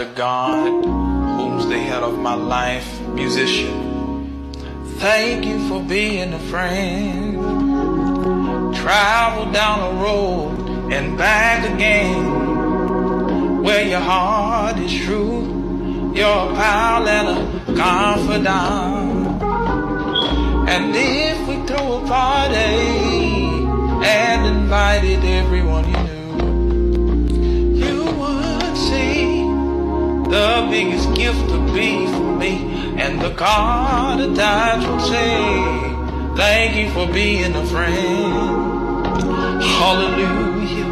to God, whom's the head of my life, musician. Thank you for being a friend. Travel down the road and back again, where your heart is true, you're a pal and a confidant. And if we throw a party and invited everyone you knew, the biggest gift would be for me, and the God of times would say, thank you for being a friend. Hallelujah,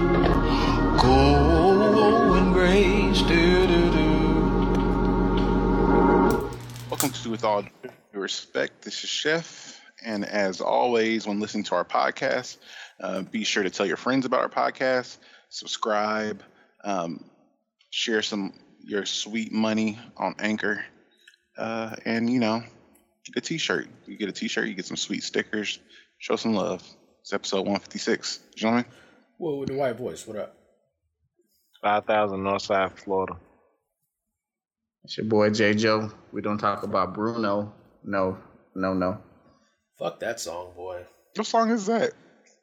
go in grace. Welcome to With All Due Respect. This is Chef, and as always, when listening to our podcast, be sure to tell your friends about our podcast, subscribe, share some your sweet money on Anchor, and you know, get a t-shirt. You get a t-shirt, you get some sweet stickers, show some love. It's episode 156. Gentlemen, well, with the white voice, what up? 5,000 Northside, Florida. It's your boy J. Joe. We don't talk about Bruno. No, no, no. Fuck that song, boy. What song is that?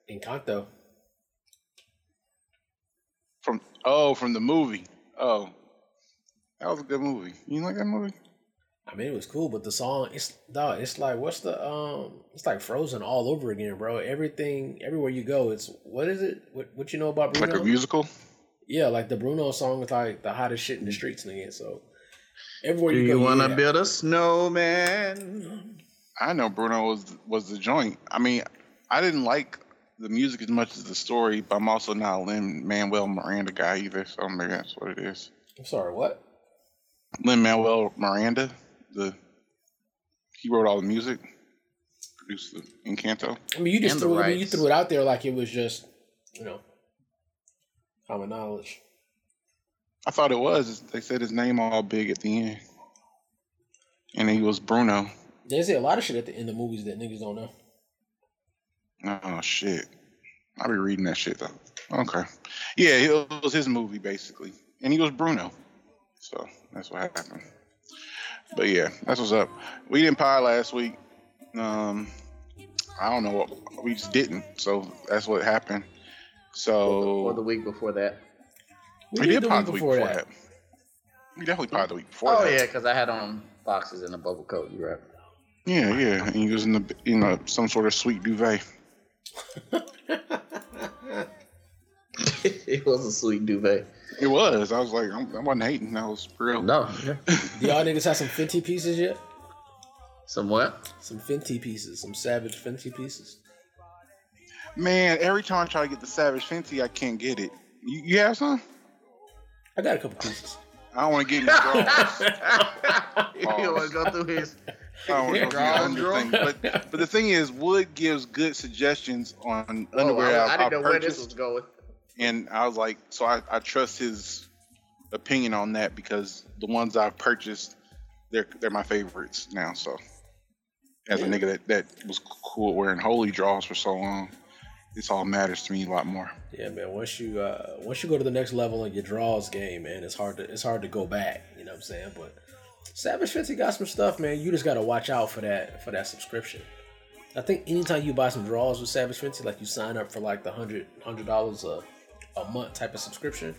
Encanto. From the movie. Oh. That was a good movie. You like that movie? I mean, it was cool, but the song, it's like, what's the, it's like Frozen all over again, bro. Everything, everywhere you go, it's, what is it? What you know about Bruno? Like a musical? Yeah, like the Bruno song is like the hottest shit in the streets, nigga. So, everywhere you go. Do you want to build a snowman? I know Bruno was the joint. I mean, I didn't like the music as much as the story, but I'm also not a Lin-Manuel Miranda guy either, so maybe that's what it is. I'm sorry, what? Lin-Manuel Miranda, he wrote all the music, produced the Encanto. I mean, you threw it out there like it was just, you know, common knowledge. I thought it was. They said his name all big at the end, and he was Bruno. They say a lot of shit at the end of movies that niggas don't know. Oh shit! I be reading that shit though. Okay, yeah, it was his movie basically, and he was Bruno. So that's what happened. But yeah, that's what's up. We didn't pie last week. I don't know. We just didn't. So that's what happened. So. Or the week before that. We did pie the week before that. We definitely pied the week before that. Oh, yeah, because I had on boxes and a bubble coat. You're right. Yeah, yeah. And you was in the, you know, some sort of sweet duvet. It was a sweet duvet. It was. I was like, I wasn't hating. I was real. No. Yeah. Do y'all niggas have some Fenty pieces yet? Some what? Some Fenty pieces. Some Savage Fenty pieces. Man, every time I try to get the Savage Fenty, I can't get it. You have some? I got a couple pieces. I don't want to get his drawers. You don't want to go through his... I don't know. But the thing is, Wood gives good suggestions on underwear. I didn't know where this was going. And I was like, so I trust his opinion on that because the ones I've purchased, they're my favorites now. So as a nigga that was cool wearing holy draws for so long, this all matters to me a lot more. Yeah, man. Once you go to the next level in your draws game, man, it's hard to go back. You know what I'm saying? But Savage Fenty got some stuff, man. You just gotta watch out for that subscription. I think anytime you buy some draws with Savage Fenty, like you sign up for like the $100 a month type of subscription,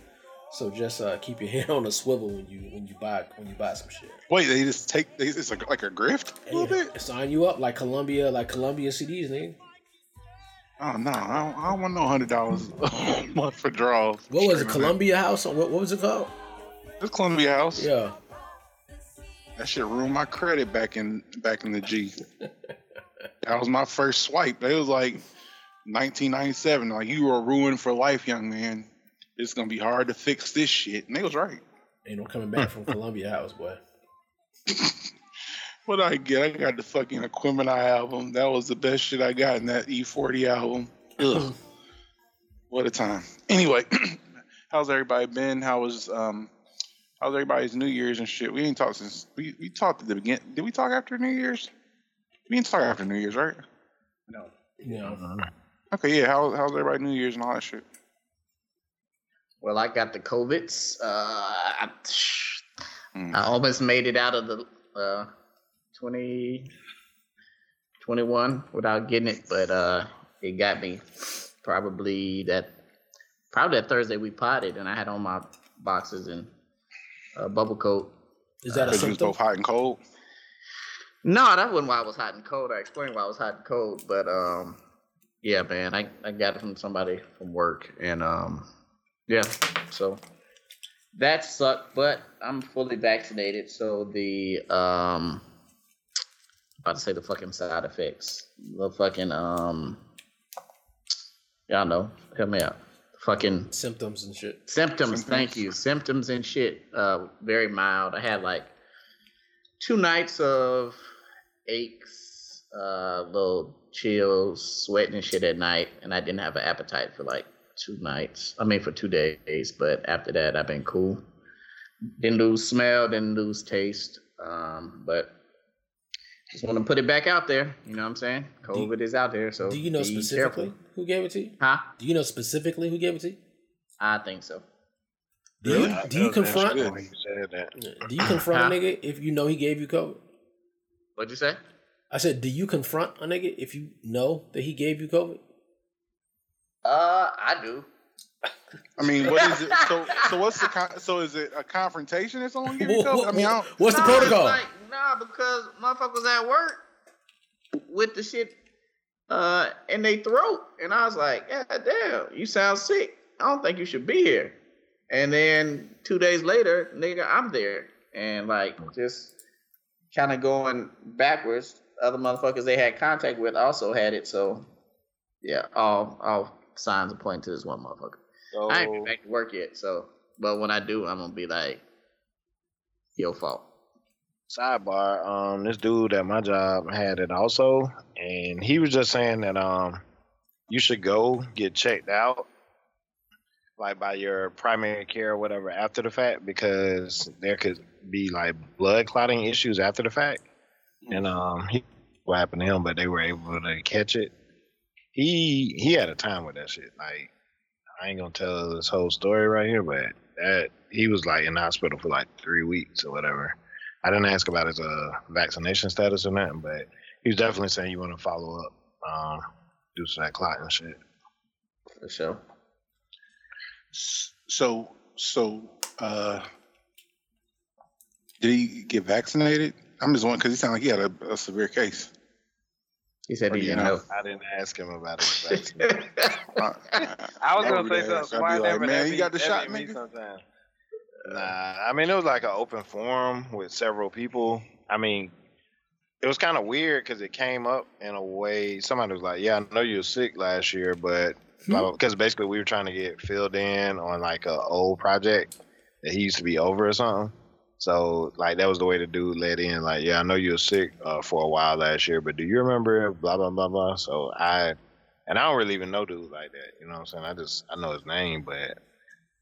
so just keep your head on a swivel when you buy some shit. Wait, it's like a grift a little bit. Sign you up like Columbia CDs, nigga. Oh no, I don't want no $100 a month for draws. What was it, Columbia House? What was it called? It's Columbia House. Yeah, that shit ruined my credit back in the G. That was my first swipe. It was like 1997, like, you are ruined for life, young man. It's gonna be hard to fix this shit. And they was right. Ain't no coming back from Columbia House, boy. What I get? I got the fucking Aquemini album. That was the best shit I got in that E-40 album. Ugh. What a time. Anyway, how's everybody been? How's everybody's New Year's and shit? We ain't talked since we talked at the beginning. Did we talk after New Year's? We didn't talk after New Year's, right? No. Yeah. Okay, yeah. How's everybody New Year's and all that shit? Well, I got the COVIDs. I almost made it out of the 2021 without getting it, but it got me. Probably that Thursday we potted, and I had on my boxers and a bubble coat. Is that a symptom? You was both hot and cold? No, that wasn't why I was hot and cold. I explained why I was hot and cold, but yeah, man, I got it from somebody from work, and yeah, so that sucked. But I'm fully vaccinated, so the I'm about to say the fucking side effects, the fucking y'all know, help me out, fucking symptoms and shit. Symptoms. Thank you. Symptoms and shit. Very mild. I had like 2 nights of aches, little chills, sweating and shit at night, and I didn't have an appetite for like 2 nights. I mean, for 2 days, but after that, I've been cool. Didn't lose smell, didn't lose taste, but just want to put it back out there. You know what I'm saying? COVID is out there, so do you know specifically who gave it to you? Huh? Do you know specifically who gave it to you? I think so. Do you confront a nigga if you know he gave you COVID? What'd you say? I said, do you confront a nigga if you know that he gave you COVID? I do. I mean, what is it? So what's the so is it a confrontation if someone gives you COVID? I mean, what's the protocol? Like, nah, because motherfuckers at work with the shit in their throat, and I was like, God damn, you sound sick. I don't think you should be here. And then 2 days later, nigga, I'm there. And, like, just kind of going backwards. Other motherfuckers they had contact with also had it. So, yeah, all signs are pointing to this one motherfucker. So, I ain't been back to work yet. So, but when I do, I'm going to be like, your fault. Sidebar, this dude at my job had it also. And he was just saying that you should go get checked out, like by your primary care or whatever after the fact, because there could be like blood clotting issues after the fact. And what happened to him, but they were able to catch it. He had a time with that shit. Like, I ain't gonna tell this whole story right here, but that he was like in the hospital for like 3 weeks or whatever. I didn't ask about his vaccination status or nothing, but he was definitely saying you want to follow up due to that clotting shit. For sure. So, did he get vaccinated? I'm just wondering because he sounded like he had a severe case. He said he didn't know. I didn't ask him about his vaccination. I was gonna say something. Why like, man, you got the shot, nigga. Nah, I mean it was like an open forum with several people. I mean, it was kind of weird because it came up in a way. Somebody was like, "Yeah, I know you were sick last year, but." Because basically we were trying to get filled in on like an old project that he used to be over or something. So like that was the way the dude let in. Like, yeah, I know you were sick for a while last year, but do you remember blah, blah, blah, blah? So I don't really even know dude like that. You know what I'm saying? I know his name, but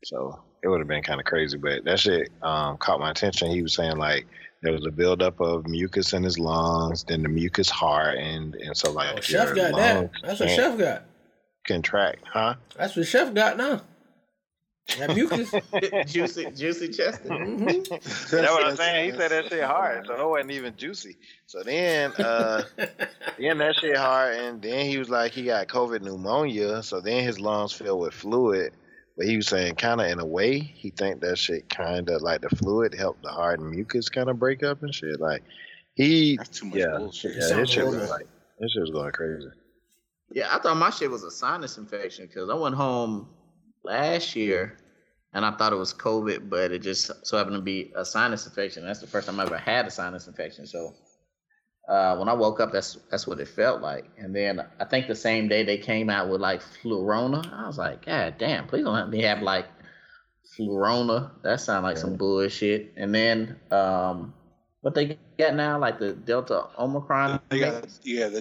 so it would have been kind of crazy. But that shit caught my attention. He was saying like there was a buildup of mucus in his lungs, then the mucus hardened. And so like Chef got that. That's what Chef got. Contract, huh? That's what Chef got now. That mucus. juicy chested. Mm-hmm. That's what I'm saying. He said that shit hard, so it wasn't even juicy. So then, then that shit hard, and then he was like, he got COVID pneumonia, so then his lungs filled with fluid. But he was saying kind of in a way, he think that shit kind of like the fluid helped the hardened mucus kind of break up and shit. Like, that's too much bullshit. Yeah, his shit was going crazy. Yeah, I thought my shit was a sinus infection because I went home last year and I thought it was COVID, but it just so happened to be a sinus infection. That's the first time I ever had a sinus infection. So when I woke up, that's what it felt like. And then I think the same day they came out with like Flurona. I was like, God damn, please don't let me have like Flurona. That sounds like some bullshit. And then what they got now, like the Delta Omicron. The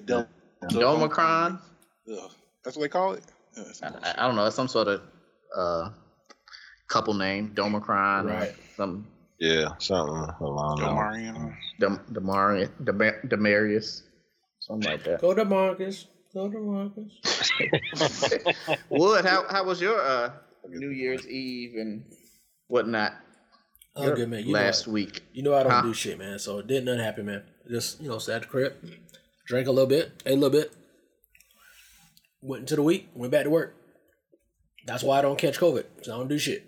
Delta. Omicron. Ugh. That's what they call it. Yeah, I don't know. It's some sort of couple name, Domicron, right? Or something. Yeah, something along Demarius, something like that. Go to Marcus. Wood, how was your New Year's Eve and whatnot? I'm good, man. Last week. You know I don't do shit, man. So it didn't nothing happen, man. Just, you know, sat at the crib, drank a little bit, ate a little bit, went into the week, went back to work. That's why I don't catch COVID, because I don't do shit.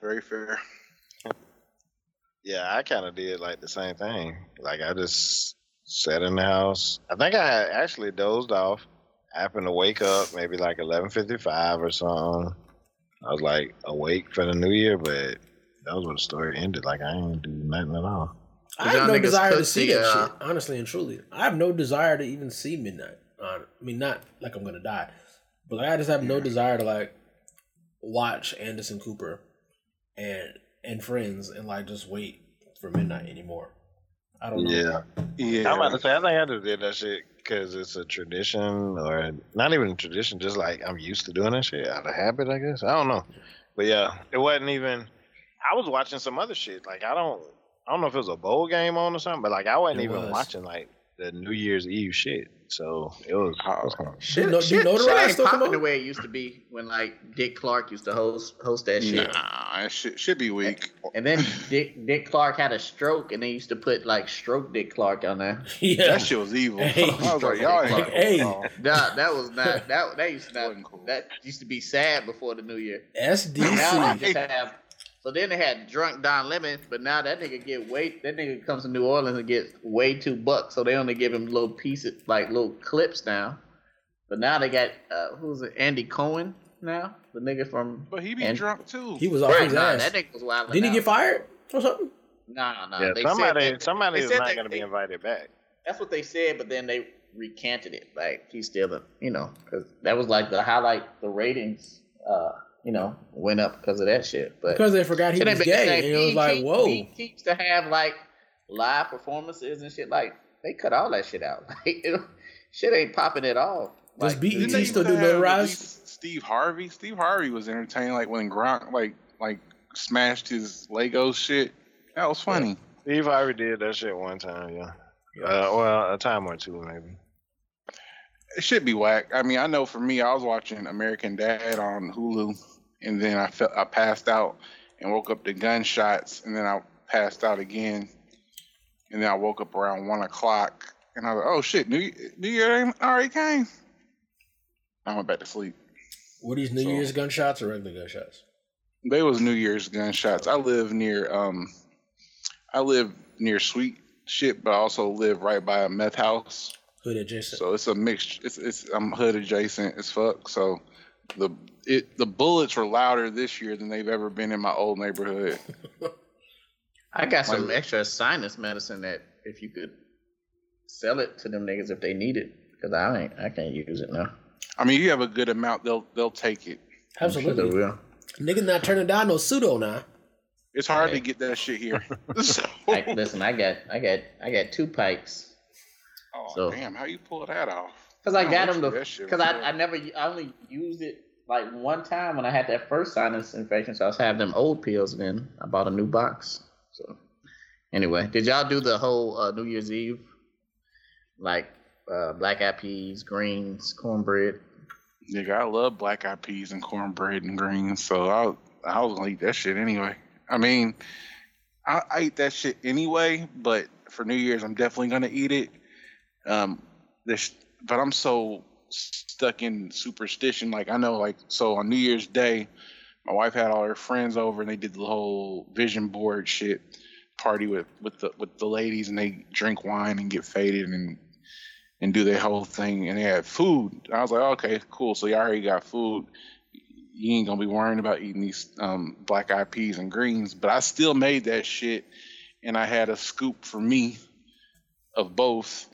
Very fair. Yeah, I kind of did like the same thing. Like I just sat in the house. I think I had actually dozed off. I happened to wake up maybe like 11:55 or something. I was like awake for the new year, but that was when the story ended. Like I didn't do nothing at all. I have no desire to see that shit, honestly and truly. I have no desire to even see midnight. I mean, not like I'm gonna die, but like, I just have no desire to like watch Anderson Cooper and Friends and like just wait for midnight anymore. I don't know. Yeah. I'm about to say I think I just did that shit because it's a tradition, or not even a tradition, just like I'm used to doing that shit out of habit, I guess. I don't know, but yeah, it wasn't even. I was watching some other shit. Like I don't know if it was a bowl game on or something, but like I wasn't even watching like the New Year's Eve shit. So it was shit. Shit ain't popping the way it used to be when like Dick Clark used to host that shit. Nah, shit should be weak. And then Dick Clark had a stroke, and they used to put like stroke Dick Clark on there. Yeah, that shit was evil. Hey. I was like, y'all ain't. Hey. Nah, that was not that. That used to not. Cool. That used to be sad before the New Year. SDC. Now they just have. So then they had drunk Don Lemon, but now that nigga that nigga comes to New Orleans and gets way too bucks, so they only give him little pieces, like little clips now. But now they got, who's it, Andy Cohen now? The nigga from... But he be drunk too. He was off his ass. That nigga was wild. Didn't he get fired or something? No. Yeah, somebody is not going to be invited back. That's what they said, but then they recanted it. Like, he's still a, you know, because that was like the highlight, the ratings, you know, went up because of that shit. But because they forgot he was gay. Like, and it was like, whoa. He keeps to have, like, live performances and shit. Like, they cut all that shit out. Like, shit ain't popping at all. Does like, BET still do notarized? Steve Harvey? Steve Harvey was entertaining, like, when Gronk, like smashed his Lego shit. That was funny. Yeah. Steve Harvey did that shit one time, yeah. Well, a time or two, maybe. It should be whack. I mean, I know for me, I was watching American Dad on Hulu, and then I passed out and woke up to gunshots, and then I passed out again, and then I woke up around 1:00, and I was like, "Oh shit, New Year already came." I went back to sleep. Were these New Year's gunshots or regular gunshots? They was New Year's gunshots. I live near sweet shit, but I also live right by a meth house. Hood adjacent. So it's a mixture. I'm hood adjacent as fuck. So the bullets were louder this year than they've ever been in my old neighborhood. I got some extra sinus medicine that if you could sell it to them niggas if they need it, because I can't use it now. I mean, you have a good amount, they'll take it. Absolutely. I'm sure they will. Niggas not turning down no pseudo now. It's hard to get that shit here. So. Listen, I got 2 pikes. Oh, so, damn, how you pull that off? Because I got him because I only used it like one time when I had that first sinus infection, so I was having them old pills, and then I bought a new box. So anyway, did y'all do the whole New Year's Eve? Like black eyed peas, greens, cornbread? Nigga, I love black eyed peas and cornbread and greens, so I was gonna eat that shit anyway. I mean, I ate that shit anyway, but for New Year's, I'm definitely gonna eat it. But I'm so stuck in superstition. Like I know, like so on New Year's Day, my wife had all her friends over, and they did the whole vision board shit party with the ladies, and they drink wine and get faded and do their whole thing. And they had food. I was like, okay, cool. So you already got food. You ain't gonna be worrying about eating these black eyed peas and greens. But I still made that shit, and I had a scoop for me of both.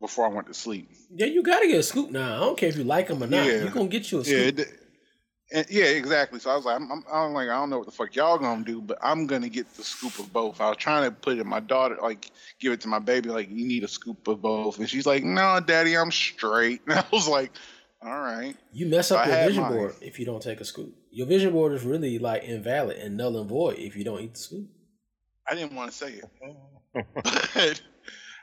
Before I went to sleep. Yeah, you gotta get a scoop now. I don't care if you like them or not. Yeah. You gonna get you a scoop. Yeah, exactly. So I was like, I don't know what the fuck y'all gonna do, but I'm gonna get the scoop of both. I was trying to put it in my daughter, like give it to my baby, like you need a scoop of both, and she's like, no, Daddy, I'm straight. And I was like, all right. You mess up your vision board if you don't take a scoop. Your vision board is really like invalid and null and void if you don't eat the scoop. I didn't want to say it, but.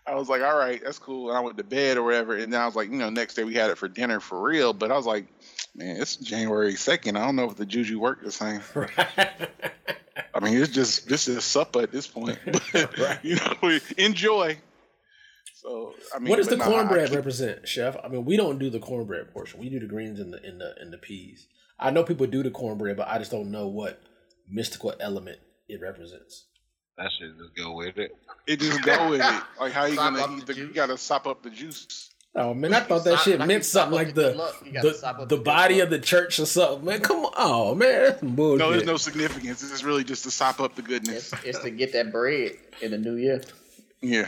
I was like, all right, that's cool. And I went to bed or whatever. And then I was like, you know, next day we had it for dinner for real. But I was like, Man, it's January 2nd. I don't know if the Juju work the same. Right. I mean, it's just, this is supper at this point. But, right. You know, enjoy. So, I mean, what does the cornbread represent, Chef? I mean, we don't do the cornbread portion. We do the greens and the peas. I know people do the cornbread, but I just don't know what mystical element it represents. That should just go with it. It just go with it. Like, how you gonna eat the? You gotta sop up the juice. Oh man, I thought that shit meant something like the body of the church or something. Man, come on, oh, man, that's bullshit. No, there's no significance. It's really just to sop up the goodness. It's to get that bread in the new year. Yeah.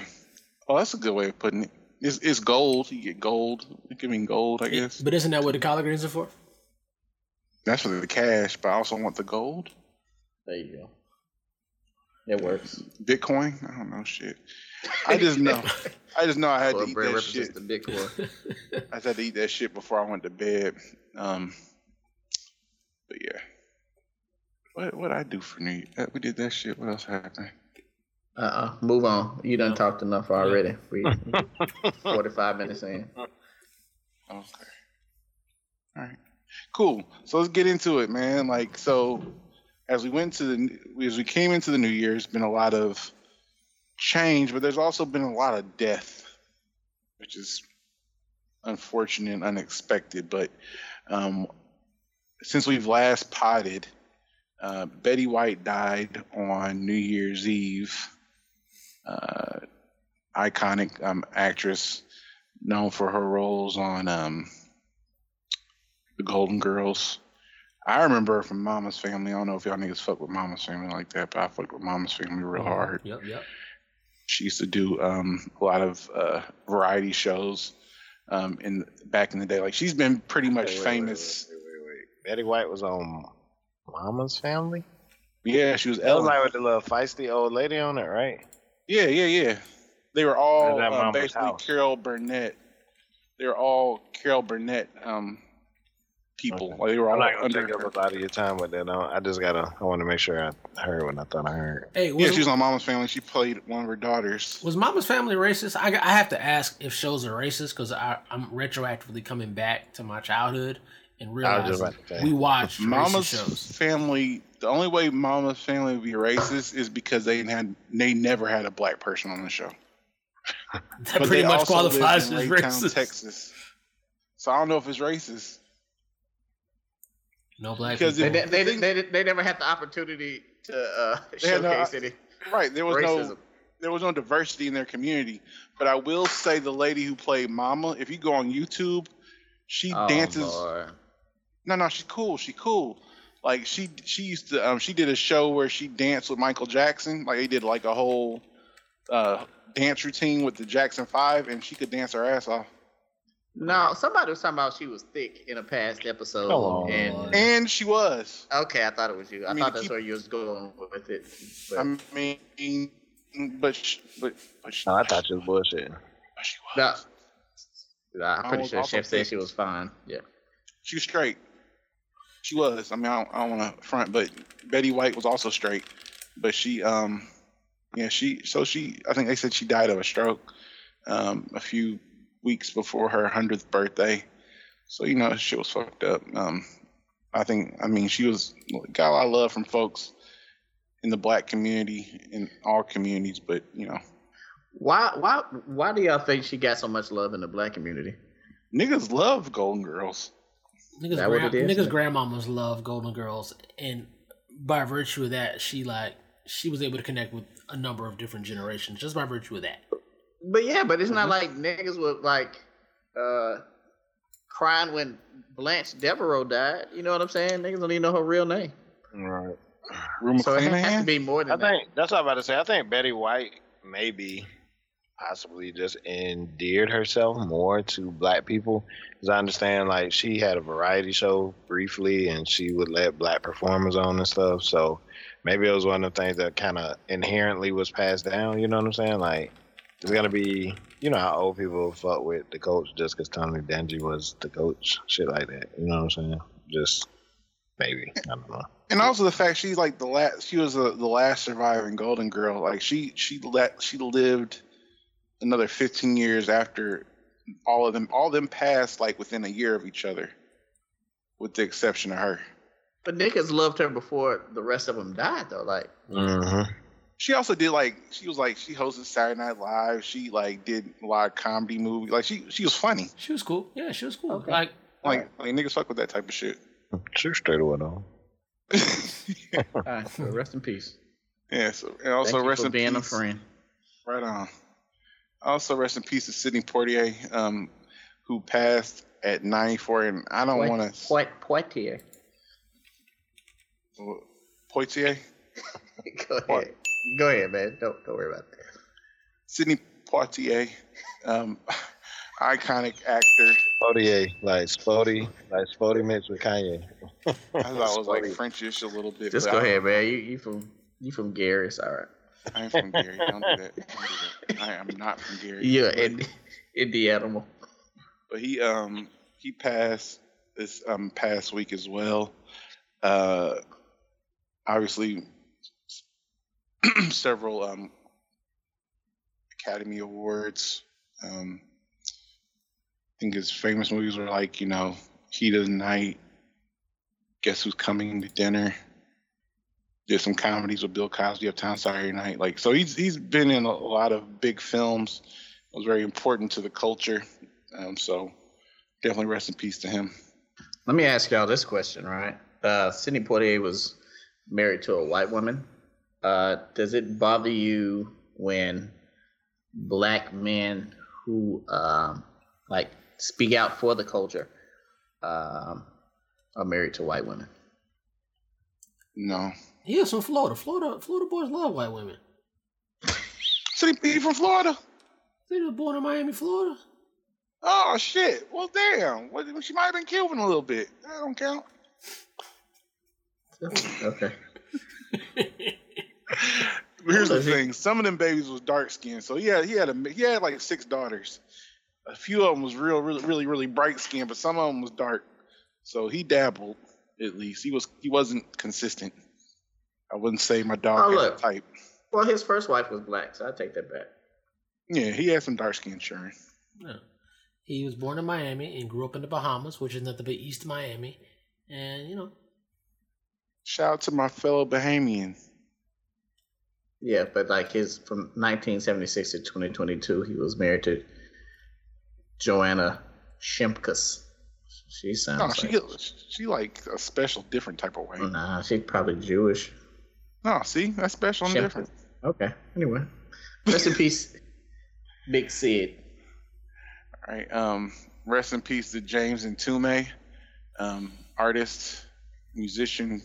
Oh, that's a good way of putting it. It's gold. You get gold. It can mean gold, I guess. But isn't that what the collard greens are for? That's for the cash, but I also want the gold. There you go. It works. Bitcoin? I don't know shit. I just know I had to eat that shit. The Bitcoin. I just had to eat that shit before I went to bed. But yeah. What I do for New Year? We did that shit. What else happened? Move on. You done talked enough already. 45 minutes in. Okay. All right. Cool. So let's get into it, man. Like, so as we came into the new year, there's been a lot of change, but there's also been a lot of death, which is unfortunate and unexpected. But since we've last potted, Betty White died on New Year's Eve. Iconic actress known for her roles on the Golden Girls. I remember her from Mama's Family. I don't know if y'all niggas fuck with Mama's Family like that, but I fuck with Mama's Family real hard. Yep. She used to do a lot of variety shows back in the day. Like, she's been pretty much famous. Wait. Betty White was on Mama's Family? Yeah, she was Ellen. Like with the little feisty old lady on it, right? Yeah. They were all basically house. Carol Burnett. They were all Carol Burnett people. Okay. Like, they were all take up a lot of your time with that. I want to make sure I heard what I thought I heard. Hey, she was on Mama's Family. She played one of her daughters. Was Mama's Family racist? I have to ask if shows are racist because I'm retroactively coming back to my childhood and realizing we watched Mama's shows. Family. The only way Mama's Family would be racist is because they never had a black person on the show. That pretty much qualifies as racist. Texas. So I don't know if it's racist. No black people. They never had the opportunity to showcase any. Right, there was racism. There was no diversity in their community. But I will say the lady who played Mama, if you go on YouTube, she dances. Lord. No, she's cool. Like she used to she did a show where she danced with Michael Jackson. Like they did like a whole dance routine with the Jackson 5, and she could dance her ass off. No, somebody was talking about she was thick in a past episode. Oh, and she was. Okay, I thought it was you. I thought that's where you was going with it. But. I mean, but she, I thought you was bullshit. But she was. No, I'm pretty sure Chef said she was fine. Yeah, she was straight. She was. I mean, I don't want to front, but Betty White was also straight. But she, I think they said she died of a stroke a few weeks before her 100th birthday. So, you know, she was fucked up. She got a lot of love from folks in the black community, in all communities, but, you know. Why do y'all think she got so much love in the black community? Niggas love Golden Girls. Niggas grandmamas love Golden Girls, and by virtue of that, she was able to connect with a number of different generations just by virtue of that. But yeah, but it's not like niggas were like crying when Blanche Devereaux died. You know what I'm saying? Niggas don't even know her real name. Right. So it has to be more than that. That's what I'm about to say. I think Betty White possibly just endeared herself more to black people. Because I understand, like, she had a variety show briefly, and she would let black performers on and stuff. So maybe it was one of the things that kind of inherently was passed down. You know what I'm saying? Like, it's going to be, you know how old people fuck with the coach just because Tony Dungy was the coach. Shit like that. You know what I'm saying? Just maybe. I don't know. And also the fact she's like the last surviving Golden Girl. Like, she lived another 15 years after all of them passed, like within a year of each other. with the exception of her. But niggas loved her before the rest of them died, though. Like, mm-hmm. She also did she hosted Saturday Night Live. She did a lot of comedy movies. She was funny. She was cool. Yeah, she was cool. Okay. Niggas fuck with that type of shit. She was straight away though. All right, so rest in peace. Yeah, so, and also thank you rest for in being peace. A friend. Right on. Also, rest in peace to Sidney Poitier, who passed at 94, and I don't want to... Poitier. Poitier? Go ahead, man. Don't worry about that. Sidney Poitier, iconic actor. Poitier, like Spody. Like Spody mixed with Kanye. I thought it was Frenchish a little bit. Just go ahead, man. You from Gary, it's all right. I ain't from Gary. Don't do that. I am not from Gary. Yeah, indie animal. But he passed this past week as well. Obviously, several Academy Awards. I think his famous movies were Heat of the Night, Guess Who's Coming to Dinner. Did some comedies with Bill Cosby, Uptown Saturday Night. So he's been in a lot of big films. It was very important to the culture. So definitely rest in peace to him. Let me ask y'all this question, right? Sidney Poitier was married to a white woman. Does it bother you when black men who speak out for the culture are married to white women? No. He is from Florida. Florida boys love white women. So he from Florida? They were born in Miami, Florida. Oh, shit. Well, damn. She might have been Cuban a little bit. That don't count. Okay. Here's the thing. Some of them babies was dark-skinned. So, yeah, he had like 6 daughters. A few of them was really bright-skinned, but some of them was dark. So he dabbled, at least. He wasn't consistent. I wouldn't say my dog had a type. Well, his first wife was black, so I take that back. Yeah, he had some dark skin, sure. Yeah. He was born in Miami and grew up in the Bahamas, which is nothing but East Miami. And, shout out to my fellow Bahamian. Yeah, but from 1976 to 2022, he was married to Joanna Shimkus. She sounds a special, different type of way. Nah, she's probably Jewish. Oh, see? That's special and different. Okay. Anyway. Rest in peace, Big Sid. All right. Rest in peace to James Ntume, artist, musician.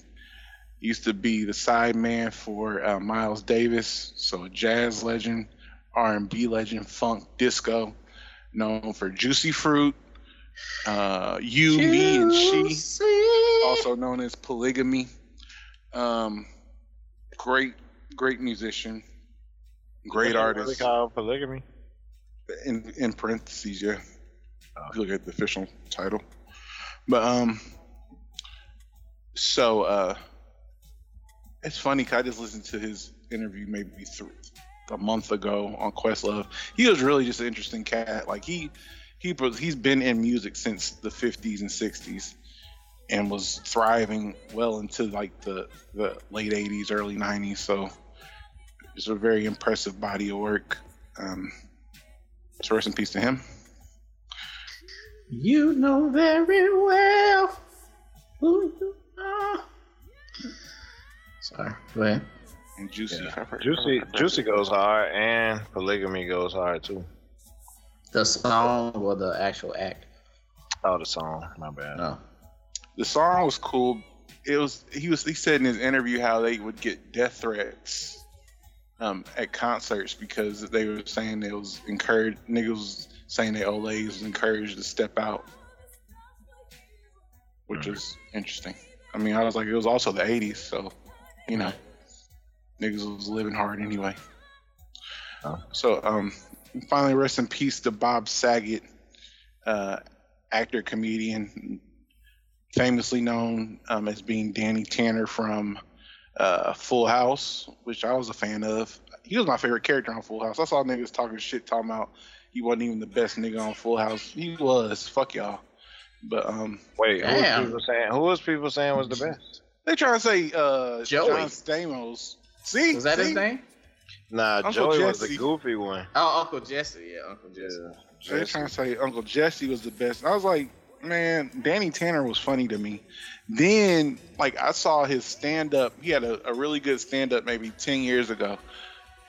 Used to be the side man for Miles Davis. So a jazz legend, R&B legend, funk, disco. Known for Juicy Fruit. You, me, and she, also known as Polygamy. Great musician, great artist. They call Polygamy? In parentheses, yeah. If you look at the official title. But it's funny because I just listened to his interview maybe a month ago on Questlove. He was really just an interesting cat. He's been in music since the 50s and 60s and was thriving well into the late 80s, early 90s. So it's a very impressive body of work. So rest in peace to him. You know very well who you are. Sorry, go ahead. And Juicy. Yeah. Juicy goes hard and Polygamy goes hard too. The song or the actual act? Oh, the song. My bad. No. The song was cool. He said in his interview how they would get death threats at concerts because they were saying it was encouraged. Niggas was saying that old ladies was encouraged to step out, which is interesting. I mean, I was it was also the 80s, so niggas was living hard anyway. Huh? So and finally, rest in peace to Bob Saget, actor, comedian, famously known as being Danny Tanner from Full House, which I was a fan of. He was my favorite character on Full House. I saw niggas talking shit, talking about he wasn't even the best nigga on Full House. He was. Fuck y'all. But wait, who was people saying was the best? They trying to say Joey. John Stamos. See, was that his name? Nah, Uncle Joey Jesse. Was the goofy one. Oh, Uncle Jesse, yeah, Uncle Jesse. Yeah. They're trying to say Uncle Jesse was the best. I was like, man, Danny Tanner was funny to me. Then, like, I saw his stand-up. He had a really good stand-up maybe 10 years ago.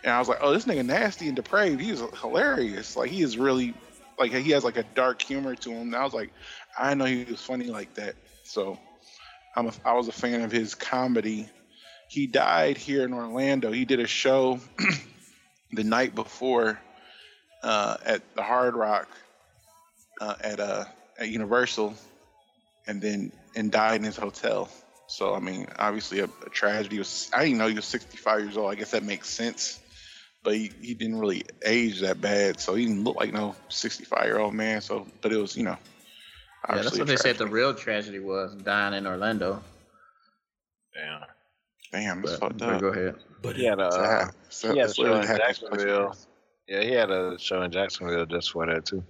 And I was like, oh, this nigga nasty and depraved. He was hilarious. Like, he is really, like, he has, like, a dark humor to him. And I was like, I didn't know he was funny like that. So I was a fan of his comedy. He died here in Orlando. He did a show the night before at the Hard Rock at Universal, and died in his hotel. So I mean, obviously a tragedy. I didn't know he was 65 years old. I guess that makes sense. But he didn't really age that bad, so he didn't look like no 65-year-old man. So, but it was, you know, yeah, that's what they said the real tragedy was, dying in Orlando. Damn, that's fucked up. Go ahead. But he had a show in Jacksonville. Yeah, he had a show in Jacksonville just for that too.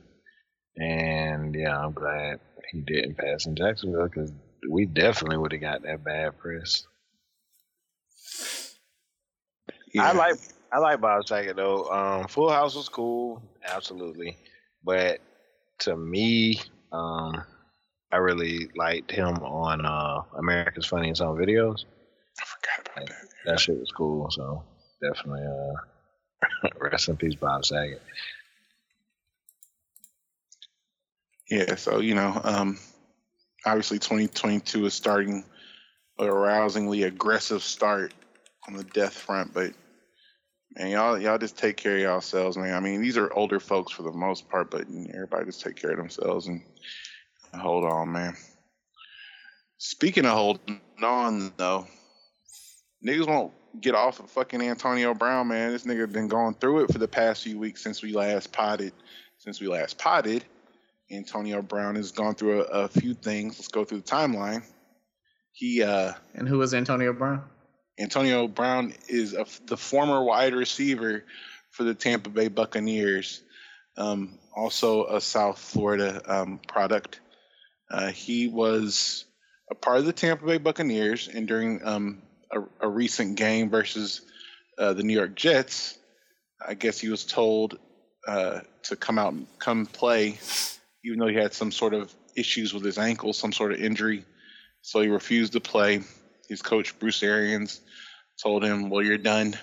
And yeah, I'm glad he didn't pass in Jacksonville because we definitely would have got that bad press. Yeah. I like Bob Saget though. Full House was cool, absolutely. But to me, I really liked him on America's Funniest Home Videos. I forgot about that. That shit was cool. So definitely, rest in peace, Bob Saget. Yeah, so, you know, obviously 2022 is starting an arousingly aggressive start on the death front, but, man, y'all just take care of yourselves, man. I mean, these are older folks for the most part, but everybody just take care of themselves and hold on, man. Speaking of holding on, though, niggas won't get off of fucking Antonio Brown, man. This nigga been going through it for the past few weeks since we last potted. Antonio Brown has gone through a few things. Let's go through the timeline. He and who is Antonio Brown? Antonio Brown is the former wide receiver for the Tampa Bay Buccaneers, also a South Florida product. He was a part of the Tampa Bay Buccaneers, and during a recent game versus the New York Jets, I guess he was told to come out and come play, even though he had some sort of issues with his ankle, some sort of injury. So he refused to play. His coach, Bruce Arians, told him, well, you're done.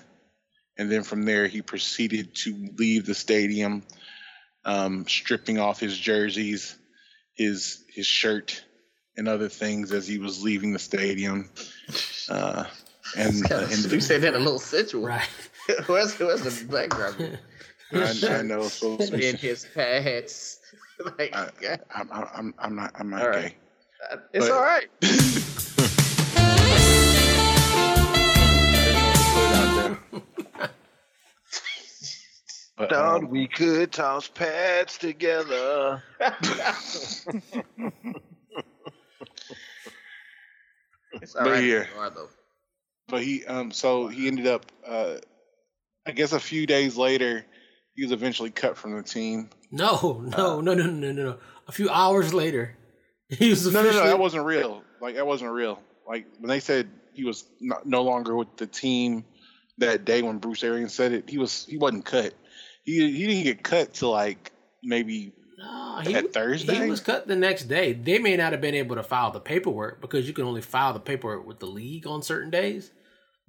And then from there, he proceeded to leave the stadium, stripping off his jerseys, his shirt, and other things as he was leaving the stadium. And you said that a little sensual. Right. Where's the background? I know. So in his pants. Like, I'm not all right. Gay. It's all right. But, thought we could toss pads together. It's all right. Yeah. But he so he ended up I guess a few days later he was eventually cut from the team. No. A few hours later, he was officially... No, that wasn't real. Like, when they said he was no longer with the team that day when Bruce Arians said it, he wasn't cut. He didn't get cut till, like, maybe Thursday? He was cut the next day. They may not have been able to file the paperwork because you can only file the paperwork with the league on certain days.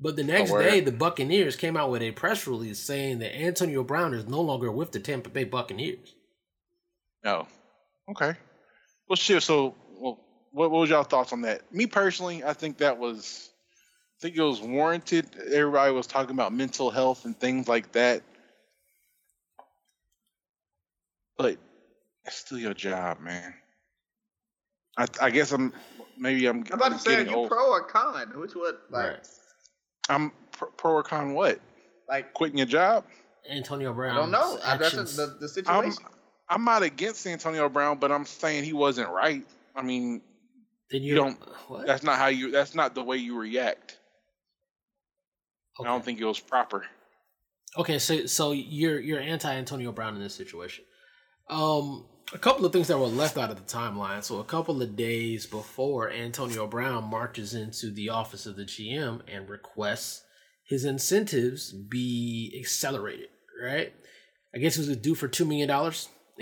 But the next day, the Buccaneers came out with a press release saying that Antonio Brown is no longer with the Tampa Bay Buccaneers. Oh, okay. Well, shit. So, what was y'all thoughts on that? Me personally, I think it was warranted. Everybody was talking about mental health and things like that. But it's still your job, man. I guess I'm about to say, are you pro or con? Which one? Like. Right. I'm pro or con what? Like quitting your job? Antonio Brown. I don't know. That's the situation. I'm not against Antonio Brown, but I'm saying he wasn't right. I mean, you don't. What? That's not the way you react. Okay. I don't think it was proper. Okay, so you're anti Antonio Brown in this situation. A couple of things that were left out of the timeline. So a couple of days before, Antonio Brown marches into the office of the GM and requests his incentives be accelerated, right? I guess it was due for $2 million. And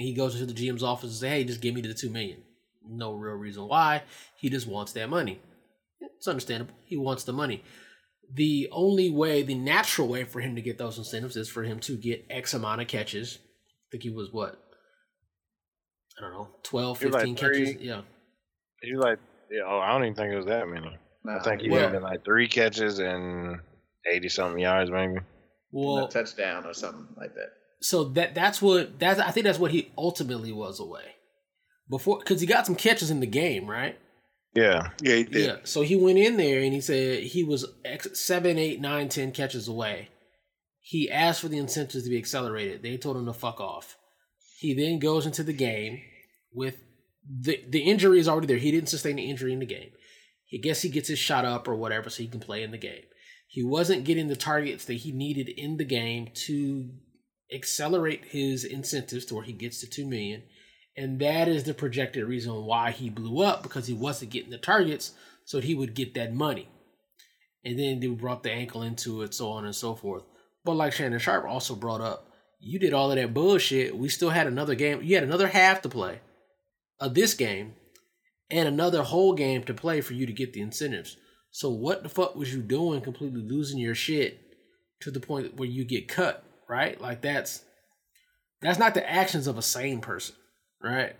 he goes into the GM's office and says, hey, just give me the $2 million. No real reason why. He just wants that money. It's understandable. He wants the money. The only way, the natural way for him to get those incentives is for him to get X amount of catches. I think he was what? I don't know, 12, 15 like catches? Yeah. He was like, yeah, oh, I don't even think it was that many. I think he had like 3 catches and 80-something yards maybe. Well, a touchdown or something like that. So that's what he ultimately was away. Before, because he got some catches in the game, right? Yeah, he did. Yeah, so he went in there and he said he was 7, 8, 9, 10 catches away. He asked for the incentives to be accelerated. They told him to fuck off. He then goes into the game with the injury is already there. He didn't sustain the injury in the game. I guess he gets his shot up or whatever so he can play in the game. He wasn't getting the targets that he needed in the game to accelerate his incentives to where he gets to $2 million. And that is the projected reason why he blew up, because he wasn't getting the targets so he would get that money. And then they brought the ankle into it, so on and so forth. But like Shannon Sharp also brought up, you did all of that bullshit. We still had another game. You had another half to play of this game and another whole game to play for you to get the incentives. So what the fuck was you doing completely losing your shit to the point where you get cut, right? Like that's not the actions of a sane person, right?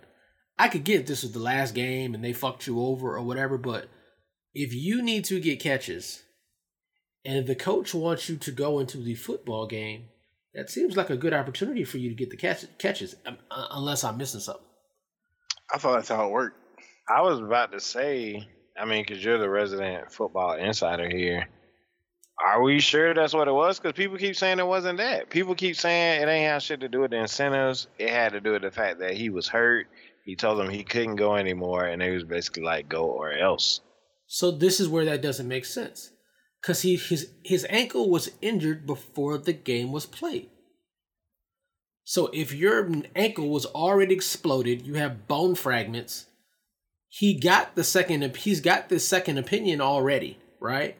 I could get this was the last game and they fucked you over or whatever, but if you need to get catches and the coach wants you to go into the football game, that seems like a good opportunity for you to get the catches, unless I'm missing something. I thought that's how it worked. I was about to say, I mean, because you're the resident football insider here. Are we sure that's what it was? Because people keep saying it wasn't that. People keep saying it ain't had shit to do with the incentives. It had to do with the fact that he was hurt. He told them he couldn't go anymore, and they was basically like, go or else. So this is where that doesn't make sense. Because his ankle was injured before the game was played. So if your ankle was already exploded, you have bone fragments. He's got the second opinion already, right?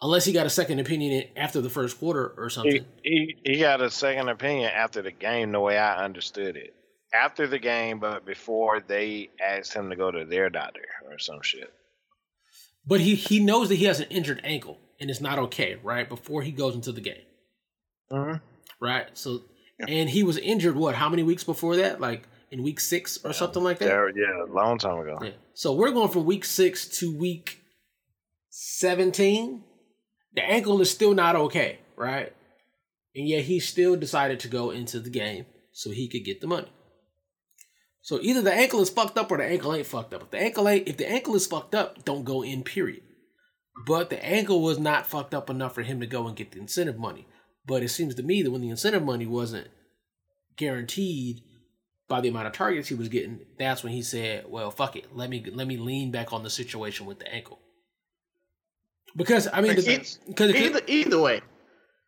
Unless he got a second opinion after the first quarter or something. He got a second opinion after the game, the way I understood it. After the game, but before they asked him to go to their doctor or some shit. But he knows that he has an injured ankle. And it's not okay, right? Before he goes into the game. Uh-huh. Right? So, yeah. And he was injured, what, how many weeks before that? Like in week 6 or something like that? Yeah, a long time ago. Yeah. So we're going from week 6 to week 17. The ankle is still not okay, right? And yet he still decided to go into the game so he could get the money. So either the ankle is fucked up or the ankle ain't fucked up. If the ankle is fucked up, don't go in, period. But the ankle was not fucked up enough for him to go and get the incentive money. But it seems to me that when the incentive money wasn't guaranteed by the amount of targets he was getting, that's when he said, well, fuck it. Let me lean back on the situation with the ankle. Because, I mean... Either way.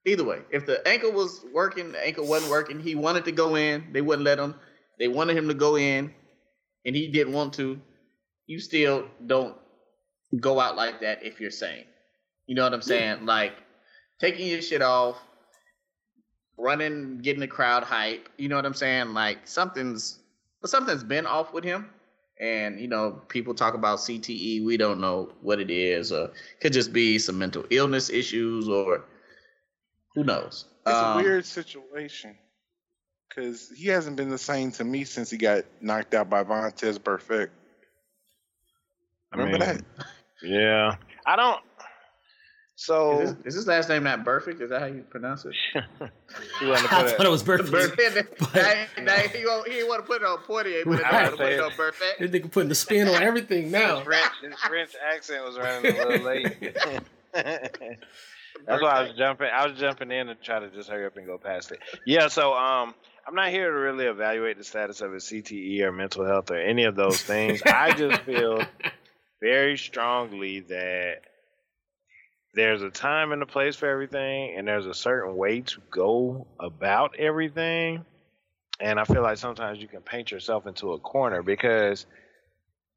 If the ankle was working, the ankle wasn't working, he wanted to go in, they wouldn't let him. They wanted him to go in, and he didn't want to. You still don't go out like that if you're sane. You know what I'm saying? Yeah. Like, taking your shit off, running, getting the crowd hype. You know what I'm saying? Like, something's been off with him. And, you know, people talk about CTE. We don't know what it is. Or could just be some mental illness issues or who knows. It's a weird situation because he hasn't been the same to me since he got knocked out by Vontaze Burfict. Remember that? Yeah. I don't. So is his last name not Burfict? Is that how you pronounce it? I thought it was Burfict. He didn't want to put it on Poitier, but I want to put it on Burfict. This nigga putting the spin on everything now. His French accent was running a little late. That's why I was jumping in to try to just hurry up and go past it. Yeah, so I'm not here to really evaluate the status of his CTE or mental health or any of those things. I just feel very strongly that there's a time and a place for everything, and there's a certain way to go about everything. And I feel like sometimes you can paint yourself into a corner because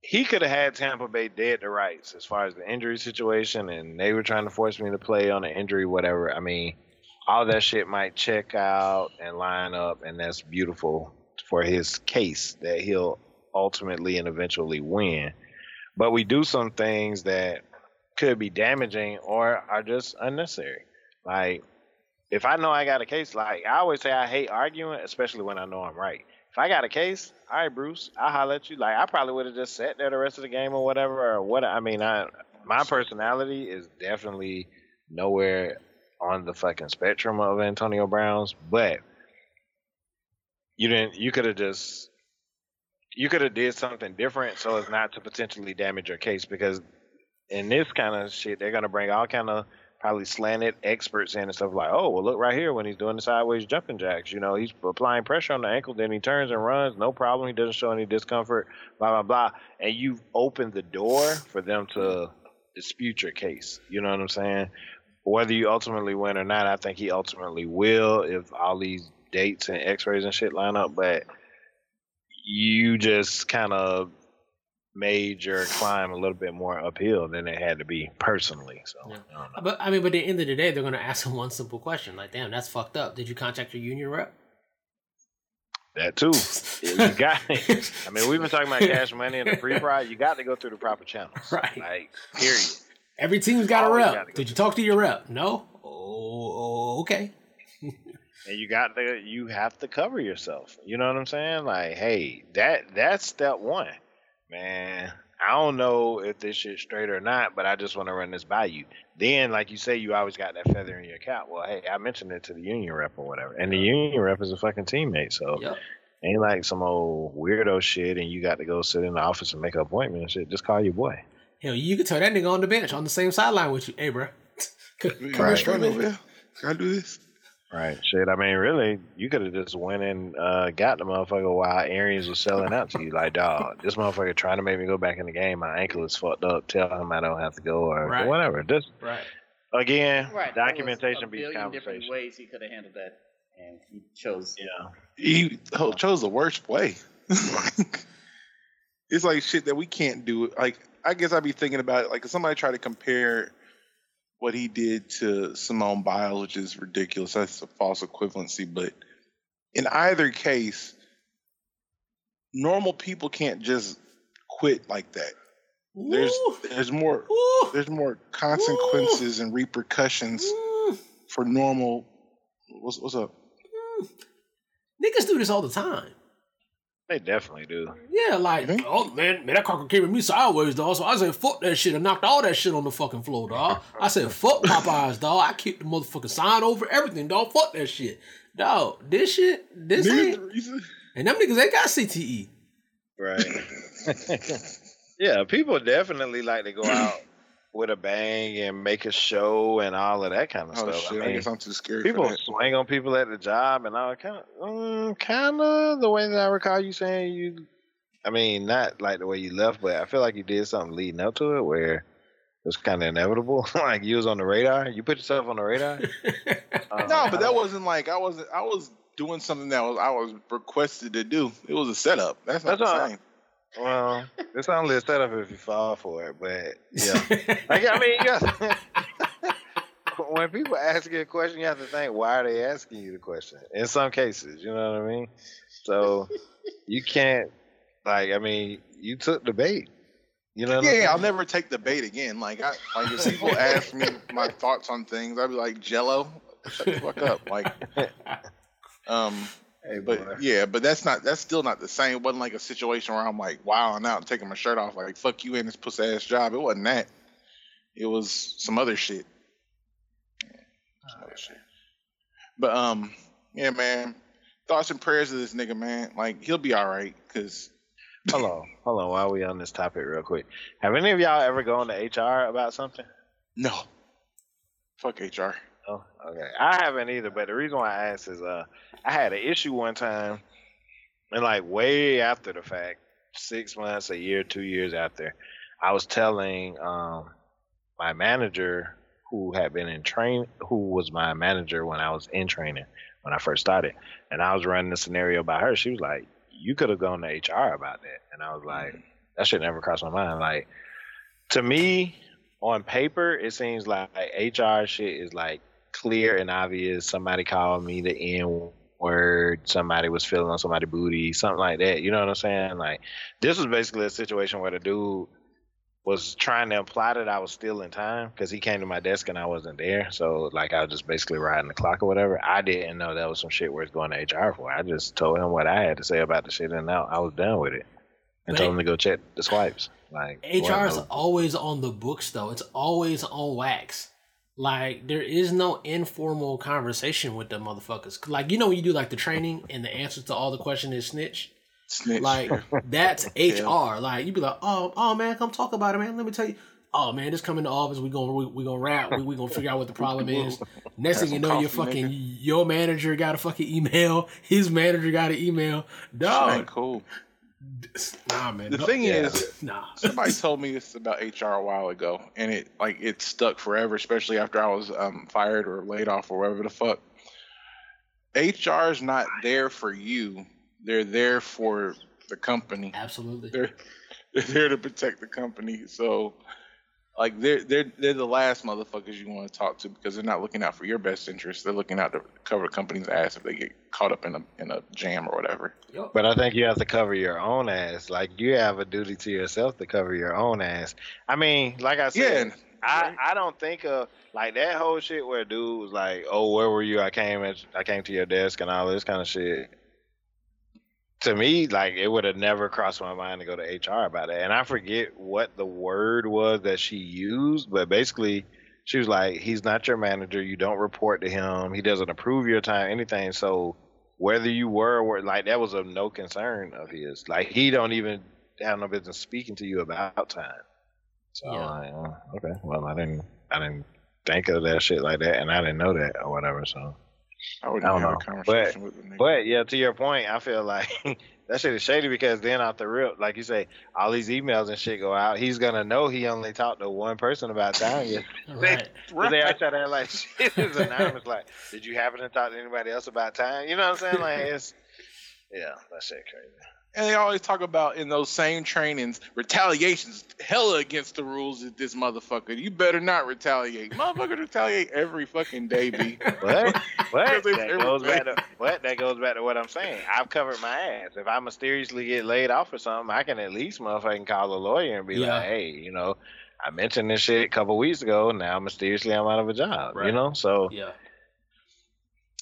he could have had Tampa Bay dead to rights as far as the injury situation, and they were trying to force me to play on an injury, whatever. I mean, all that shit might check out and line up, and that's beautiful for his case that he'll ultimately and eventually win. But we do some things that could be damaging or are just unnecessary. Like, if I know I got a case, like I always say, I hate arguing, especially when I know I'm right. If I got a case, all right, Bruce, I'll holler at you. Like, I probably would have just sat there the rest of the game or whatever. Or what? I mean, my personality is definitely nowhere on the fucking spectrum of Antonio Brown's, but you could have did something different so as not to potentially damage your case, because in this kind of shit, they're gonna bring all kind of probably slanted experts in and stuff like, oh, well, look right here when he's doing the sideways jumping jacks. You know, he's applying pressure on the ankle, then he turns and runs, no problem. He doesn't show any discomfort, blah, blah, blah. And you've opened the door for them to dispute your case. You know what I'm saying? Whether you ultimately win or not, I think he ultimately will if all these dates and x-rays and shit line up. But you just kind of made your climb a little bit more uphill than it had to be personally. So, yeah. I don't know. But I mean, at the end of the day, they're going to ask him one simple question. Like, damn, that's fucked up. Did you contact your union rep? That too. You got it. I mean, we've been talking about cash money and the pre-pride. You got to go through the proper channels. Right. Like, period. Every team's got a rep. Did you talk to your rep? No? Oh, okay. And you have to cover yourself. You know what I'm saying? Like, hey, that's step one. Man, I don't know if this shit's straight or not, but I just want to run this by you. Then, like you say, you always got that feather in your cap. Well, hey, I mentioned it to the union rep or whatever. And the union rep is a fucking teammate, so yep. Ain't like some old weirdo shit and you got to go sit in the office and make an appointment and shit. Just call your boy. Hell, you can tell that nigga on the bench on the same sideline with you. Hey, bro. Come straight over here. Can I do this? Right, shit. I mean, really, you could have just went and got the motherfucker while Arians was selling out to you. Like, dog, this motherfucker trying to make me go back in the game. My ankle is fucked up. Tell him I don't have to go or whatever. Just, again, documentation beats conversation. Different ways he could have handled that, and he chose. Yeah, he chose the worst way. It's like shit that we can't do. Like, I guess I'd be thinking about it. Like, if somebody tried to compare what he did to Simone Biles, which is ridiculous. That's a false equivalency. But in either case, normal people can't just quit like that. Ooh. There's more Ooh. There's more consequences Ooh. And repercussions Ooh. For normal. What's up? Niggas do this all the time. They definitely do. Yeah, like, mm-hmm. oh man, that cocker came at me sideways, dog. So I said, fuck that shit. I knocked all that shit on the fucking floor, dog. I said, fuck Popeyes, dog. I kicked the motherfucking sign over everything, dog. Fuck that shit, dog. This ain't. And them niggas ain't got CTE. Right. Yeah, people definitely like to go out with a bang and make a show and all of that kind of stuff. Shit, I guess I'm too scared. People swing on people at the job and all kind of the way that I recall you saying you. I mean, not like the way you left, but I feel like you did something leading up to it where it was kind of inevitable. Like you was on the radar. You put yourself on the radar. No, but that wasn't like I was doing something that I was requested to do. It was a setup. That's not the same. Well, it's only a setup if you fall for it, but yeah. Like, I mean, yeah. When people ask you a question, you have to think, why are they asking you the question? In some cases, you know what I mean? So you can't, like, I mean, you took the bait. You know what I mean? I'll never take the bait again. Like if people ask me my thoughts on things, I'd be like, Jello, shut the fuck up. Like, hey, but that's still not the same. It wasn't like a situation where I'm like wilding out and taking my shirt off, like fuck you in this pussy ass job. It wasn't that. It was some other shit. But yeah, man. Thoughts and prayers of this nigga, man. Like he'll be all right. Cause hold on. While we on this topic, real quick, have any of y'all ever gone to HR about something? No. Fuck HR. Oh, okay. I haven't either, but the reason why I asked is I had an issue one time, and like way after the fact, 6 months, a year, 2 years after, I was telling my manager who had been in train, who was my manager when I was in training when I first started, and I was running the scenario by her. She was like, "You could have gone to HR about that," and I was like, "That shit never crossed my mind." Like, to me, on paper, it seems like HR shit is like clear and obvious. Somebody called me the N-word. Somebody was feeling on somebody's booty, something like that. You know what I'm saying? Like, this was basically a situation where the dude was trying to imply that I was still in time because he came to my desk and I wasn't there. So, like, I was just basically riding the clock or whatever. I didn't know that was some shit worth going to HR for. I just told him what I had to say about the shit, and now I was done with it. And told him to go check the swipes. Like, HR is always on the books, though. It's always on wax. Like, there is no informal conversation with the motherfuckers. Like, you know when you do, like, the training and the answers to all the questions is snitch? Snitch. Like, that's HR. Like, you be like, oh, man, come talk about it, man. Let me tell you. Oh, man, just come in the office. We gonna rap. We gonna figure out what the problem is. Next thing you know, your manager got a fucking email. His manager got an email. Dog. Ain't cool. Nah, man. The thing is, somebody told me this about HR a while ago, and it stuck forever, especially after I was fired or laid off or whatever the fuck. HR is not there for you; they're there for the company. Absolutely, they're there to protect the company. So, like, they're the last motherfuckers you want to talk to because they're not looking out for your best interest. They're looking out to cover the company's ass if they get caught up in a jam or whatever. But I think you have to cover your own ass. Like, you have a duty to yourself to cover your own ass. I mean, like I said, yeah. I don't think of, like, that whole shit where dude was like, "Oh, where were you? I came to your desk," and all this kind of shit. To me, like, it would have never crossed my mind to go to HR about it. And I forget what the word was that she used, but basically she was like, he's not your manager. You don't report to him. He doesn't approve your time, anything. So whether you were like, that was of no concern of his. Like, he don't even have no business speaking to you about time. So yeah. I'm like, oh, okay, well, I didn't think of that shit like that, and I didn't know that or whatever, so. I wouldn't have a conversation with the nigga. But yeah, to your point, I feel like that shit is shady because then off the rip, like you say, all these emails and shit go out. He's gonna know he only talked to one person about time. Yeah, right. They all try to have, like, shit is anonymous. Like, did you happen to talk to anybody else about time? You know what I'm saying? Like, it's that shit crazy. And they always talk about in those same trainings, retaliation's hella against the rules of this motherfucker. You better not retaliate. Motherfucker retaliate every fucking day, B. What? That goes back to what I'm saying. I've covered my ass. If I mysteriously get laid off or something, I can at least motherfucking call a lawyer and be like, hey, you know, I mentioned this shit a couple weeks ago. Now mysteriously I'm out of a job, right. You know? So, yeah,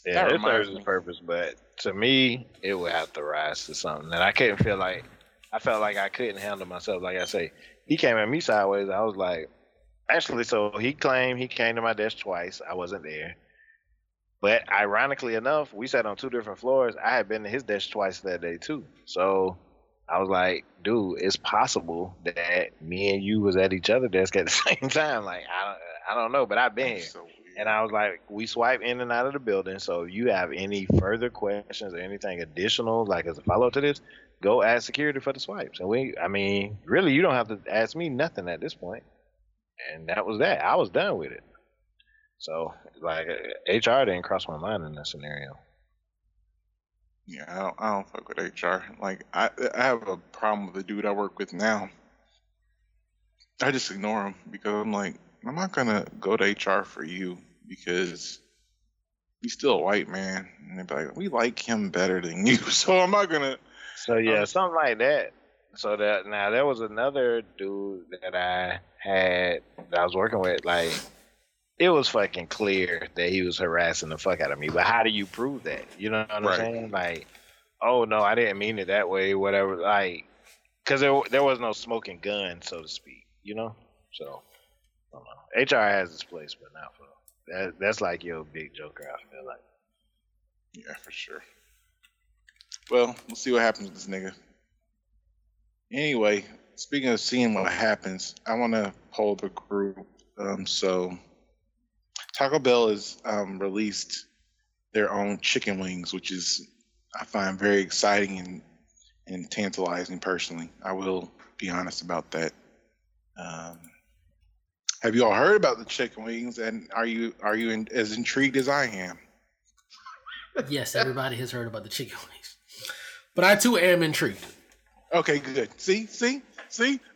it serves its purpose, but to me, it would have to rise to something that I couldn't feel like. I felt like I couldn't handle myself. Like I say, he came at me sideways. I was like, actually, so he claimed he came to my desk twice. I wasn't there. But ironically enough, we sat on two different floors. I had been to his desk twice that day, too. So I was like, dude, it's possible that me and you was at each other's desk at the same time. Like, I don't know, but I've been here. And I was like, we swipe in and out of the building, so if you have any further questions or anything additional, like as a follow-up to this, go ask security for the swipes. And really, you don't have to ask me nothing at this point. And that was that. I was done with it. So, like, HR didn't cross my mind in that scenario. Yeah, I don't fuck with HR. Like, I have a problem with the dude I work with now. I just ignore him because I'm like, I'm not going to go to HR for you. Because he's still a white man, and they'd be like, we like him better than you, so I'm not gonna. So yeah, something like that. So that now there was another dude that I had that I was working with. Like, it was fucking clear that he was harassing the fuck out of me. But how do you prove that? You know what I'm saying? Like, oh no, I didn't mean it that way. Whatever. Like, because there was no smoking gun, so to speak. You know. So I don't know. HR has its place, but not for. That's like your big joker, I feel like. Yeah, for sure. Well, we'll see what happens with this nigga. Anyway, speaking of seeing what happens, I want to poll the group. So, Taco Bell has released their own chicken wings, which is, I find, very exciting and tantalizing personally. I will be honest about that. Have you all heard about the chicken wings? And are you as intrigued as I am? Yes, everybody has heard about the chicken wings, but I too am intrigued. Okay, good. See,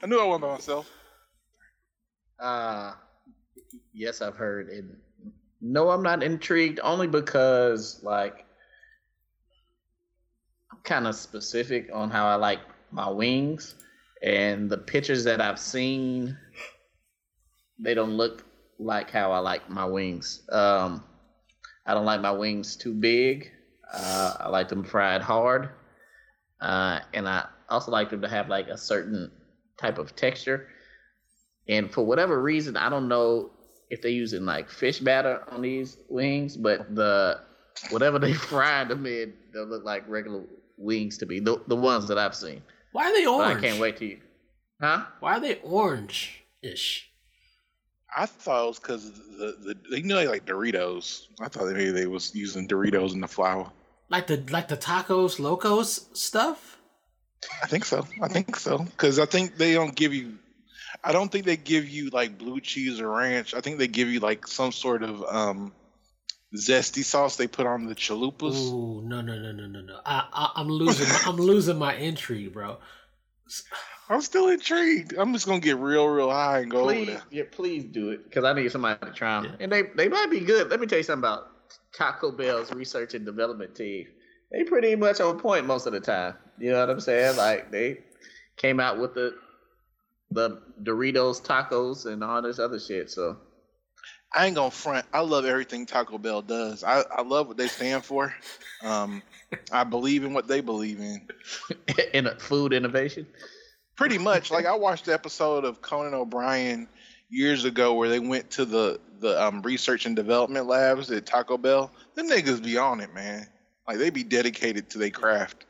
I knew I won by myself. Yes, I've heard it. No, I'm not intrigued only because, like, I'm kind of specific on how I like my wings, and the pictures that I've seen, they don't look like how I like my wings. I don't like my wings too big. I like them fried hard. And I also like them to have, like, a certain type of texture. And for whatever reason, I don't know if they're using, like, fish batter on these wings, but whatever they fried them in, they'll look like regular wings to me, the ones that I've seen. Why are they orange? But I can't wait to you. Huh? Why are they orange-ish? I thought it was because they like Doritos. I thought maybe they was using Doritos in the flour. Like the Tacos Locos stuff? I think so. Because I think they don't give you... I don't think they give you, like, blue cheese or ranch. I think they give you, like, some sort of zesty sauce they put on the chalupas. Ooh, no. I'm losing my intrigue, bro. I'm still intrigued. I'm just gonna get real high and go over there. Yeah, please do it, because I need somebody to try them. Yeah. And they might be good. Let me tell you something about Taco Bell's research and development team. They pretty much on point most of the time. You know what I'm saying? Like, they came out with the Doritos, tacos, and all this other shit. So I ain't gonna front. I love everything Taco Bell does. I love what they stand for. I believe in what they believe in. In food innovation? Pretty much. Like, I watched the episode of Conan O'Brien years ago where they went to the research and development labs at Taco Bell. Them niggas be on it, man. Like, they be dedicated to their craft.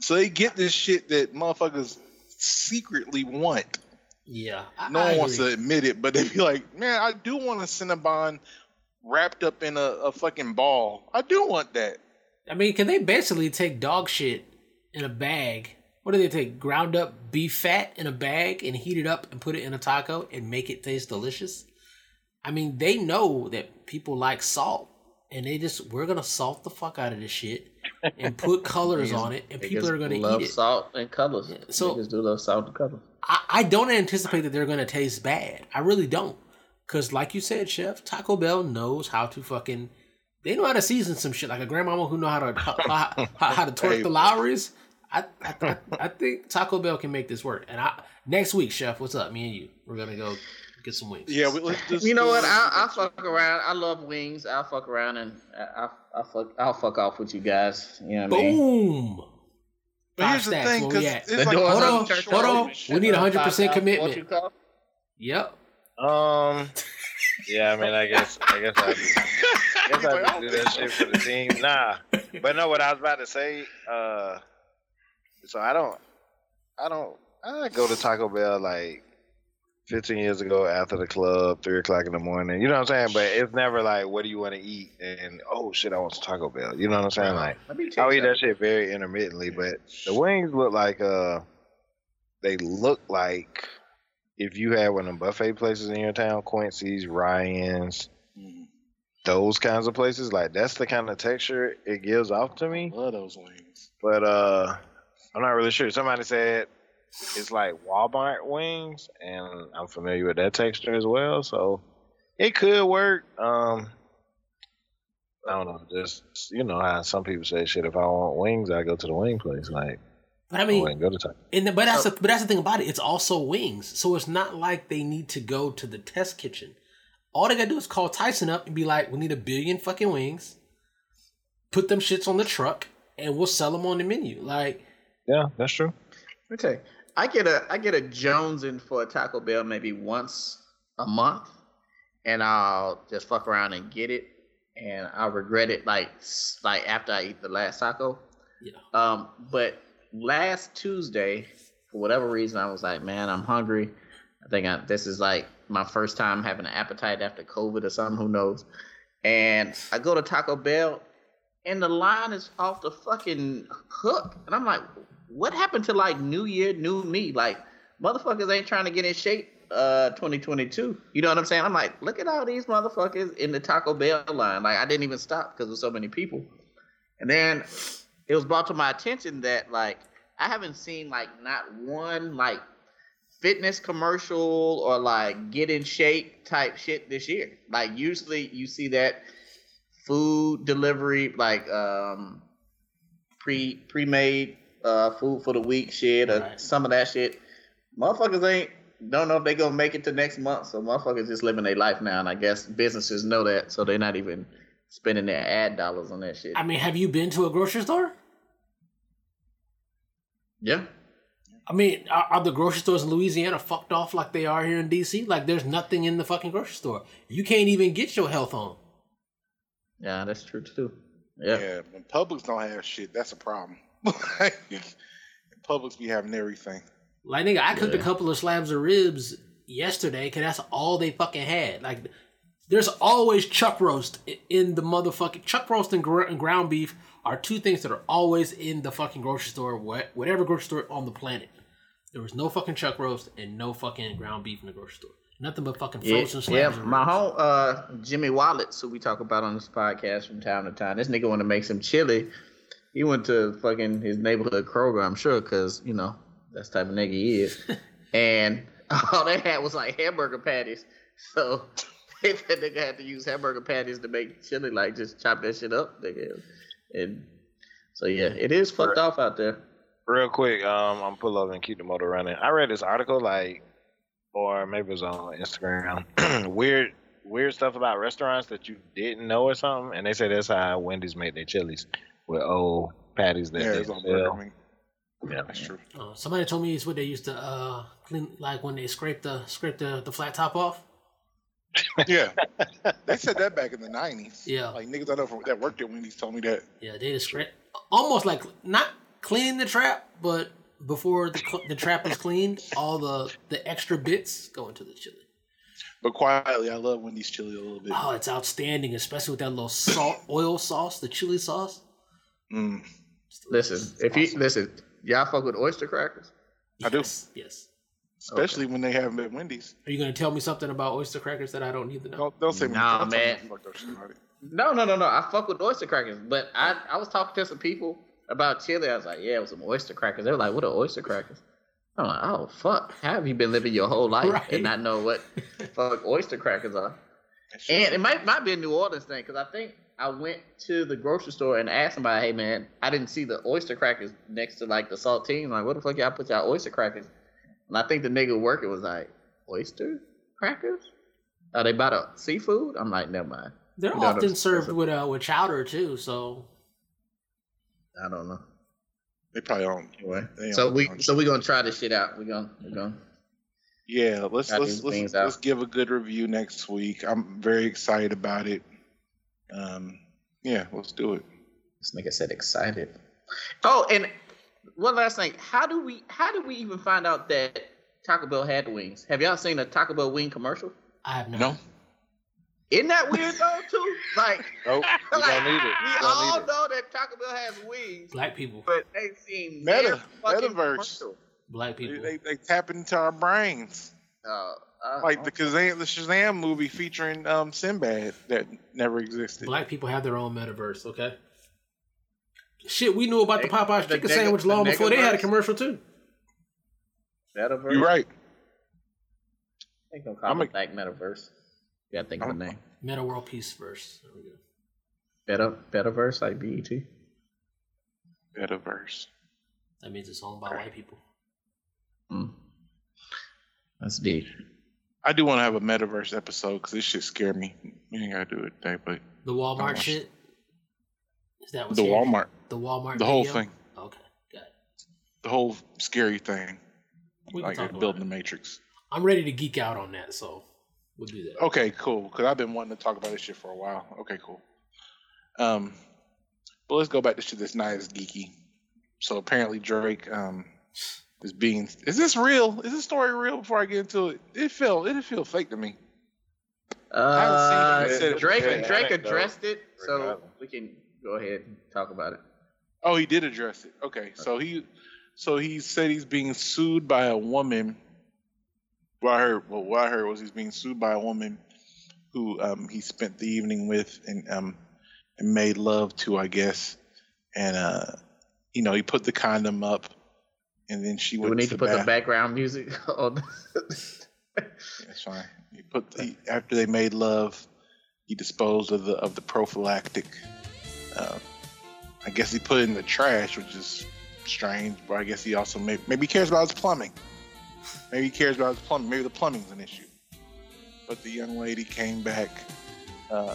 So they get this shit that motherfuckers secretly want. Yeah, no one wants to admit it, but they be like, man, I do want a Cinnabon wrapped up in a fucking ball. I do want that. I mean, can they basically take dog shit in a bag? What do they take? Ground up beef fat in a bag and heat it up and put it in a taco and make it taste delicious? I mean, they know that people like salt, and we're gonna salt the fuck out of this shit and put colors on it, and people are gonna eat it. Salt and colors. Yeah, so do love salt and colors. I don't anticipate that they're gonna taste bad. I really don't, because like you said, Chef, Taco Bell knows how to fucking. They know how to season some shit, like a grandmama who know how to torque the Lowrys. I think Taco Bell can make this work. And next week, Chef, what's up? Me and you, we're gonna go get some wings. Yeah, you know what? I'll fuck around. I love wings. I'll fuck around and I'll fuck off with you guys. You know what I mean? Boom. But here's the thing, because like, hold on. We need 100% commitment. Yep. Yeah, I mean, I guess I do that shit for the team. Nah, but no, what I was about to say. So I go to Taco Bell like 15 years ago after the club, 3 o'clock in the morning. You know what I'm saying? But it's never like, what do you want to eat? And, oh, shit, I want some Taco Bell. You know what I'm saying? Like, I'll eat that shit very intermittently. But the wings look like, they look like if you had one of the buffet places in your town, Quincy's, Ryan's, those kinds of places. Like, that's the kind of texture it gives off to me. I love those wings. But I'm not really sure. Somebody said it's like Walmart wings, and I'm familiar with that texture as well, so it could work. I don't know, just, you know how some people say, shit, if I want wings, I go to the wing place. Like, but I mean, I wouldn't go to Taco. But that's the thing about it. It's also wings, so it's not like they need to go to the test kitchen. All they gotta do is call Tyson up and be like, we need 1 billion fucking wings, put them shits on the truck, and we'll sell them on the menu. Like, yeah, that's true. Okay, I get a Jones in for a Taco Bell maybe once a month, and I'll just fuck around and get it, and I'll regret it like after I eat the last taco. Yeah. But last Tuesday, for whatever reason, I was like, man, I'm hungry. I think this is like my first time having an appetite after COVID or something. Who knows? And I go to Taco Bell, and the line is off the fucking hook, and I'm like, what happened to, like, new year, new me? Like, motherfuckers ain't trying to get in shape 2022. You know what I'm saying? I'm like, look at all these motherfuckers in the Taco Bell line. Like, I didn't even stop because of so many people. And then it was brought to my attention that, like, I haven't seen, like, not one, like, fitness commercial or, like, get in shape type shit this year. Like, usually you see that food delivery, like, pre-made food for the week shit or right. Some of that shit. Motherfuckers don't know if they gonna make it to next month, so motherfuckers just living their life now, and I guess businesses know that, so they're not even spending their ad dollars on that shit. I mean, have you been to a grocery store? Yeah. I mean, are the grocery stores in Louisiana fucked off like they are here in D.C.? Like, there's nothing in the fucking grocery store. You can't even get your health on. Yeah, that's true, too. Yeah, when Publix don't have shit, that's a problem. Publix be having everything. Like, nigga, I cooked a couple of slabs of ribs yesterday because that's all they fucking had. Like, there's always chuck roast in the motherfucking... Chuck roast and ground beef are two things that are always in the fucking grocery store, whatever grocery store on the planet. There was no fucking chuck roast and no fucking ground beef in the grocery store. Nothing but fucking frozen slabs. Yeah, my whole Jimmy Wallets, who we talk about on this podcast from time to time, this nigga want to make some chili. He went to fucking his neighborhood Kroger, I'm sure, because, you know, that's the type of nigga he is. And all they had was, like, hamburger patties. So that nigga had to use hamburger patties to make chili, like, just chop that shit up, nigga. And so, yeah, it is fucked off out there. Real quick, I'm pull over and keep the motor running. I read this article, like, or maybe it was on Instagram. Weird stuff about restaurants that you didn't know or something. And they said that's how Wendy's made their chilies, with old patties that they sell. Yeah, that's true. Somebody told me it's what they used to clean, like when they scrape the flat top off. Yeah, they said that back in the 90s. Yeah, like niggas I know from that worked at Wendy's told me that. Yeah, they just scrape, almost like not clean the trap, but before the trap is cleaned, all the extra bits go into the chili. But quietly, I love Wendy's chili a little bit. Oh, it's outstanding, especially with that little oil sauce, the chili sauce. Mm. Listen. Y'all fuck with oyster crackers? Yes, I do. Yes. Especially when they have them at Wendy's. Are you going to tell me something about oyster crackers that I don't need to know? Don't say nah, man. No. I fuck with oyster crackers. But I was talking to some people about chili. I was like, yeah, it was some oyster crackers. They were like, what are oyster crackers? I'm like, oh, fuck. How have you been living your whole life and not know what fuck oyster crackers are? And it might be a New Orleans thing because I think I went to the grocery store and asked somebody, hey, man, I didn't see the oyster crackers next to, like, the saltines. Like, where the fuck y'all put y'all oyster crackers? And I think the nigga working was like, oyster crackers? Are they about a seafood? I'm like, never mind. They're often served with chowder, too, so. I don't know. They probably don't. Anyway, we're going to try this shit out. We're going to. Yeah, let's give a good review next week. I'm very excited about it. Yeah, let's do it. This nigga said excited. Oh, and one last thing. How do we even find out that Taco Bell had wings? Have y'all seen a Taco Bell wing commercial? I have not. No. Isn't that weird though too? Like, nope, we don't need it. We all know that Taco Bell has wings. Black people. But they've seen Metaverse. Commercial. Black people. They tap into our brains. Like the Shazam movie featuring Sinbad that never existed. Black people have their own metaverse, okay? Shit, we knew about the Popeye's chicken sandwich long before they had a commercial, too. Metaverse? You're right. I think I'm a black metaverse. Yeah, I think of the name. Meta World Peaceverse. There we go. Betterverse, like BET? Betterverse. That means it's owned by white people. Mm. That's deep. I do want to have a metaverse episode because this shit scared me. We ain't gotta do it today, but the Walmart shit. Is that what the scared? Walmart? The Walmart. The whole thing. Okay, got it. The whole scary thing. We can talk about building the Matrix. I'm ready to geek out on that, so we'll do that. Okay, cool. Because I've been wanting to talk about this shit for a while. Okay, cool. But let's go back to shit that's not as geeky. So apparently Drake is this real? Is this story real? Before I get into it, it feel fake to me. I haven't seen it. Drake addressed it, so we can go ahead and talk about it. Oh, he did address it. Okay, so he said he's being sued by a woman What I heard was he's being sued by a woman who he spent the evening with and made love to, I guess. And you know, he put the condom up, and then she went. We need to put the background music on. That's fine. After they made love, he disposed of the prophylactic. I guess he put it in the trash, which is strange. But I guess he also maybe he cares about his plumbing. Maybe he cares about his plumbing. Maybe the plumbing's an issue. But the young lady came back to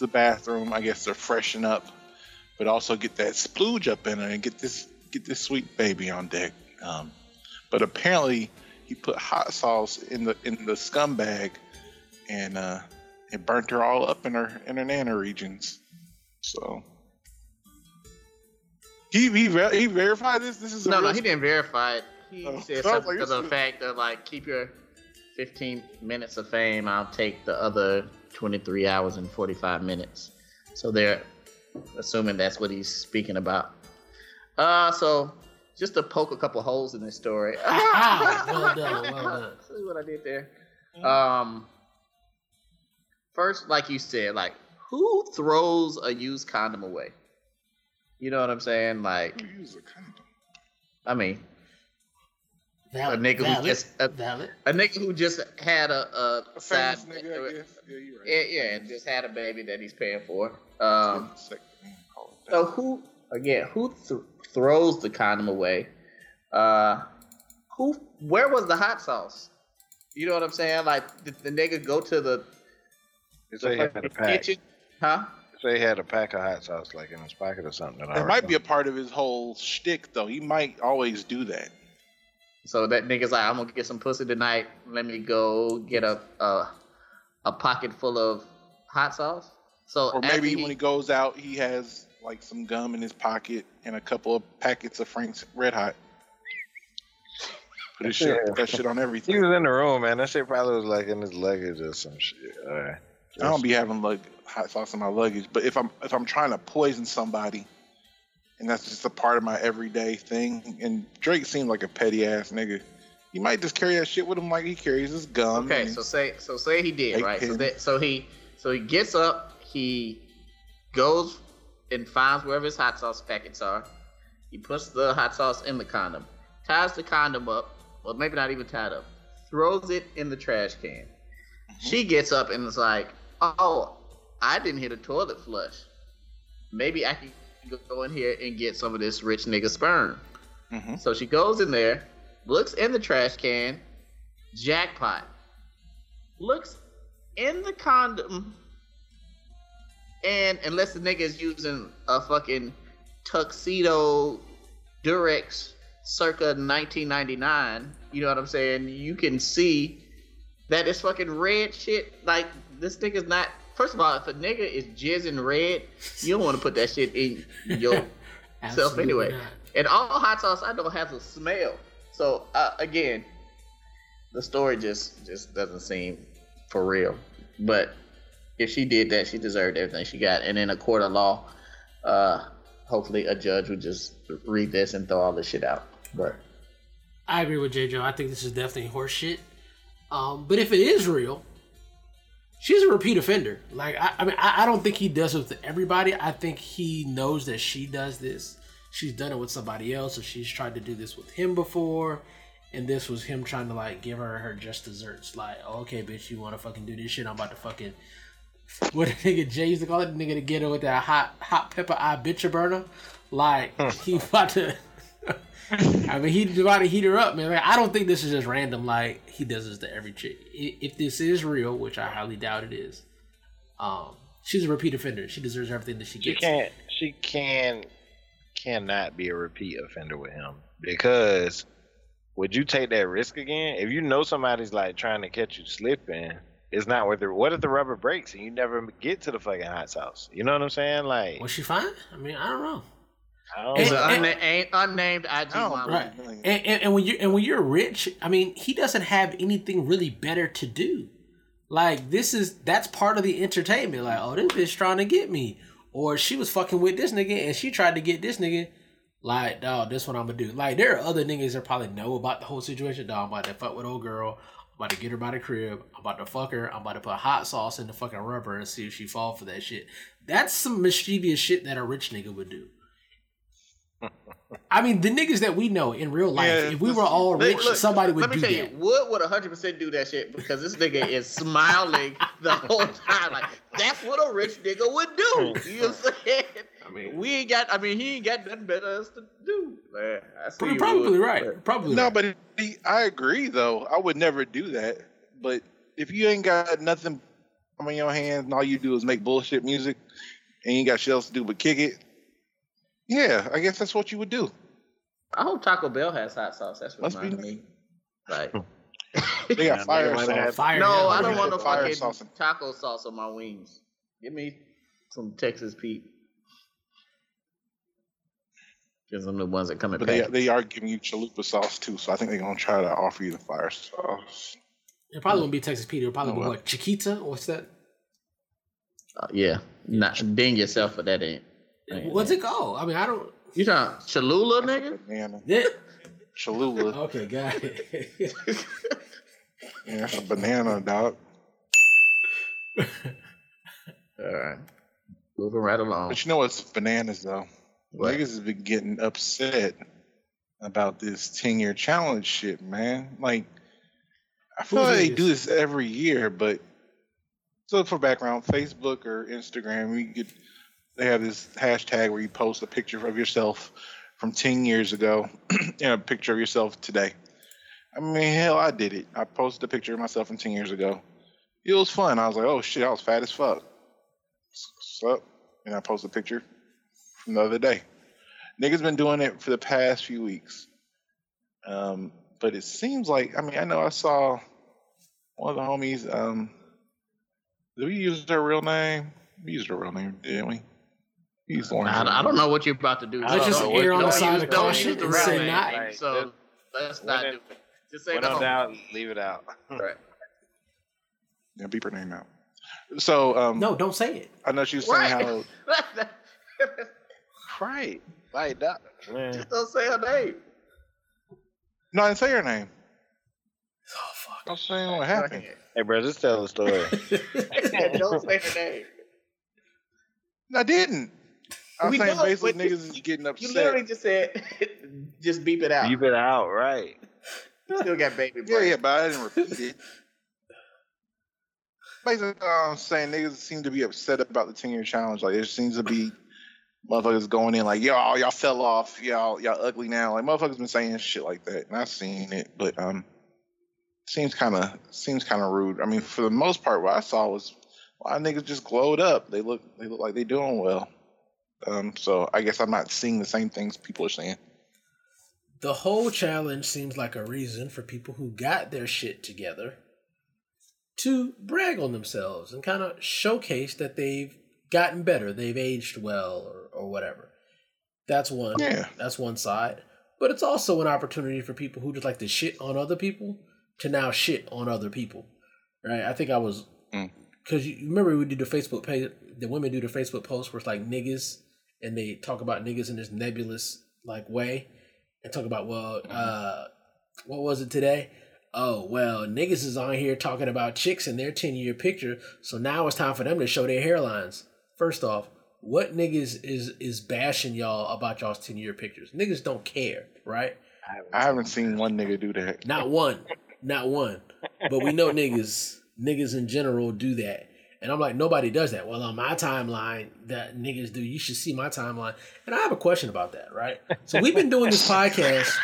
the bathroom, I guess, to freshen up, but also get that splooge up in her and get this sweet baby on deck. But apparently, he put hot sauce in the scumbag, and it burnt her all up in her nana regions. So he verified this. This is no, he didn't verify it. He said something to the fact that, like, keep your 15 minutes of fame. I'll take the other 23 hours and 45 minutes. So they're assuming that's what he's speaking about. So just to poke a couple holes in this story. Well done. See what I did there. First, like you said, like, who throws a used condom away? You know what I'm saying? Like, who uses a condom? I mean, a nigga who just had a side, nigga, you're right. And just had a baby that he's paying for. So who throws the condom away? Where was the hot sauce? You know what I'm saying? Like, did the nigga go to the kitchen? Huh? They had a pack of hot sauce, like, in his pocket or something. That might be a part of his whole shtick, though. He might always do that. So that nigga's like, I'm gonna get some pussy tonight. Let me go get a pocket full of hot sauce. So, or maybe when he goes out, he has like some gum in his pocket and a couple of packets of Frank's Red Hot. Put his that shit on everything. He was in the room, man. That shit probably was like in his luggage or some shit. All right. I don't be having hot sauce in my luggage, but if I'm trying to poison somebody, and that's just a part of my everyday thing, and Drake seemed like a petty ass nigga, he might just carry that shit with him like he carries his gum. Okay, so say he did, right? So he gets up, he goes and finds wherever his hot sauce packets are. He puts the hot sauce in the condom, ties the condom up, or maybe not even tied up, throws it in the trash can. She gets up and is like, oh, I didn't hit a toilet flush. Maybe I can go in here and get some of this rich nigga sperm. Mm-hmm. So she goes in there, looks in the trash can, jackpot. Looks in the condom, and unless the nigga is using a fucking tuxedo Durex circa 1999, you know what I'm saying? You can see that it's fucking red shit. Like, this nigga's not. First of all, if a nigga is jizzing red, you don't want to put that shit in yourself anyway. Not. And all hot sauce I know has a smell. So again, the story just doesn't seem for real. But if she did that, she deserved everything she got. And in a court of law, hopefully a judge would just read this and throw all this shit out. But I agree with J. Joe. I think this is definitely horse shit. But if it is real, she's a repeat offender. Like, I mean, I don't think he does it to everybody. I think he knows that she does this. She's done it with somebody else, so she's tried to do this with him before, and this was him trying to, like, give her just desserts. Like, oh, okay, bitch, you want to fucking do this shit? I'm about to fucking, what a nigga Jay used to call it, nigga to get her with that hot pepper eye bitch burner. Like, he about to... I mean, he's about to heat her up, man. Like, I don't think this is just random. Like, he does this to every chick. If this is real, which I highly doubt it is, she's a repeat offender. She deserves everything that she gets. She cannot be a repeat offender with him, because would you take that risk again? If you know somebody's like trying to catch you slipping, it's not worth it. What if the rubber breaks and you never get to the fucking hot sauce? You know what I'm saying? Like, was she fine? I mean, I don't know. Unnamed IG mom. Right. And when you're rich, I mean, he doesn't have anything really better to do. Like, that's part of the entertainment. Like, oh, this bitch trying to get me, or she was fucking with this nigga and she tried to get this nigga. Like, dog, this what I'm gonna do. Like, there are other niggas that probably know about the whole situation. Dog, I'm about to fuck with old girl. I'm about to get her by the crib. I'm about to fuck her. I'm about to put hot sauce in the fucking rubber and see if she fall for that shit. That's some mischievous shit that a rich nigga would do. I mean, the niggas that we know in real life, if we were all rich, somebody would do that. Let me tell you, Wood would 100% do that shit because this nigga is smiling the whole time. Like, that's what a rich nigga would do. You know what I'm saying? I mean, he ain't got nothing better else to do. Man, probably right. Probably. No, but I agree though. I would never do that. But if you ain't got nothing on your hands and all you do is make bullshit music and you ain't got shit else to do but kick it, yeah, I guess that's what you would do. I hope Taco Bell has hot sauce. That's what reminds me. Like, they got fire sauce. No, I don't want no fucking taco sauce on my wings. Give me some Texas Pete. Because I'm the ones that come in. But they are giving you chalupa sauce too, so I think they're gonna try to offer you the fire sauce. It probably won't be Texas Pete. It'll probably be like Chiquita. What's that? Yeah, not ding yourself for that. What's it called? I mean, I don't. You talking Cholula, nigga? Yeah. Cholula. Okay, got it. Yeah, that's a banana, dog. All right, moving right along. But you know what's bananas though? What? Niggas has been getting upset about this 10-year challenge shit, man. Like, I feel like they do this every year, but so for background, Facebook or Instagram, they have this hashtag where you post a picture of yourself from 10 years ago and a picture of yourself today. I mean, hell, I did it. I posted a picture of myself from 10 years ago. It was fun. I was like, oh shit, I was fat as fuck. So, and I posted a picture from the other day. Niggas been doing it for the past few weeks. But it seems like, I mean, I know I saw one of the homies. Did we use their real name? We used their real name, didn't we? I don't know what you're about to do. Let's just err on the side of caution and say not. So let's not do it. Just say no doubt, leave it out. Right. Yeah, beep her name out. So no, don't say it. I know she was saying how. Right, like that. Man. Just don't say her name. No, I didn't say her name. Oh fuck! I'm saying what happened. Hey, bro, just tell the story. Don't say her name. I didn't. I'm saying basically niggas is getting upset. You literally just said, just beep it out. Beep it out, right. Still got baby breath. Yeah, but I didn't repeat it. Basically, I'm saying niggas seem to be upset about the 10-year challenge. Like, there seems to be motherfuckers going in like, y'all fell off. Y'all ugly now. Like, motherfuckers been saying shit like that. And I've seen it, but seems kind of rude. I mean, for the most part, what I saw was a lot of niggas just glowed up. They look like they're doing well. So I guess I'm not seeing the same things people are saying. The whole challenge seems like a reason for people who got their shit together to brag on themselves and kind of showcase that they've gotten better, they've aged well, or whatever. That's one. Yeah. That's one side. But it's also an opportunity for people who just like to shit on other people to now shit on other people. Right? I think I was... Because you remember we did the Facebook page, the women do the Facebook post where it's like niggas, and they talk about niggas in this nebulous like way, and talk about, well, what was it today? Oh, well, niggas is on here talking about chicks in their 10-year picture, so now it's time for them to show their hairlines. First off, what niggas is bashing y'all about y'all's 10-year pictures? Niggas don't care, right? I haven't seen one nigga do that. Not one. But we know niggas... Niggas in general do that. And I'm like, nobody does that. Well, on my timeline, that niggas do. You should see my timeline. And I have a question about that, right? So we've been doing this podcast.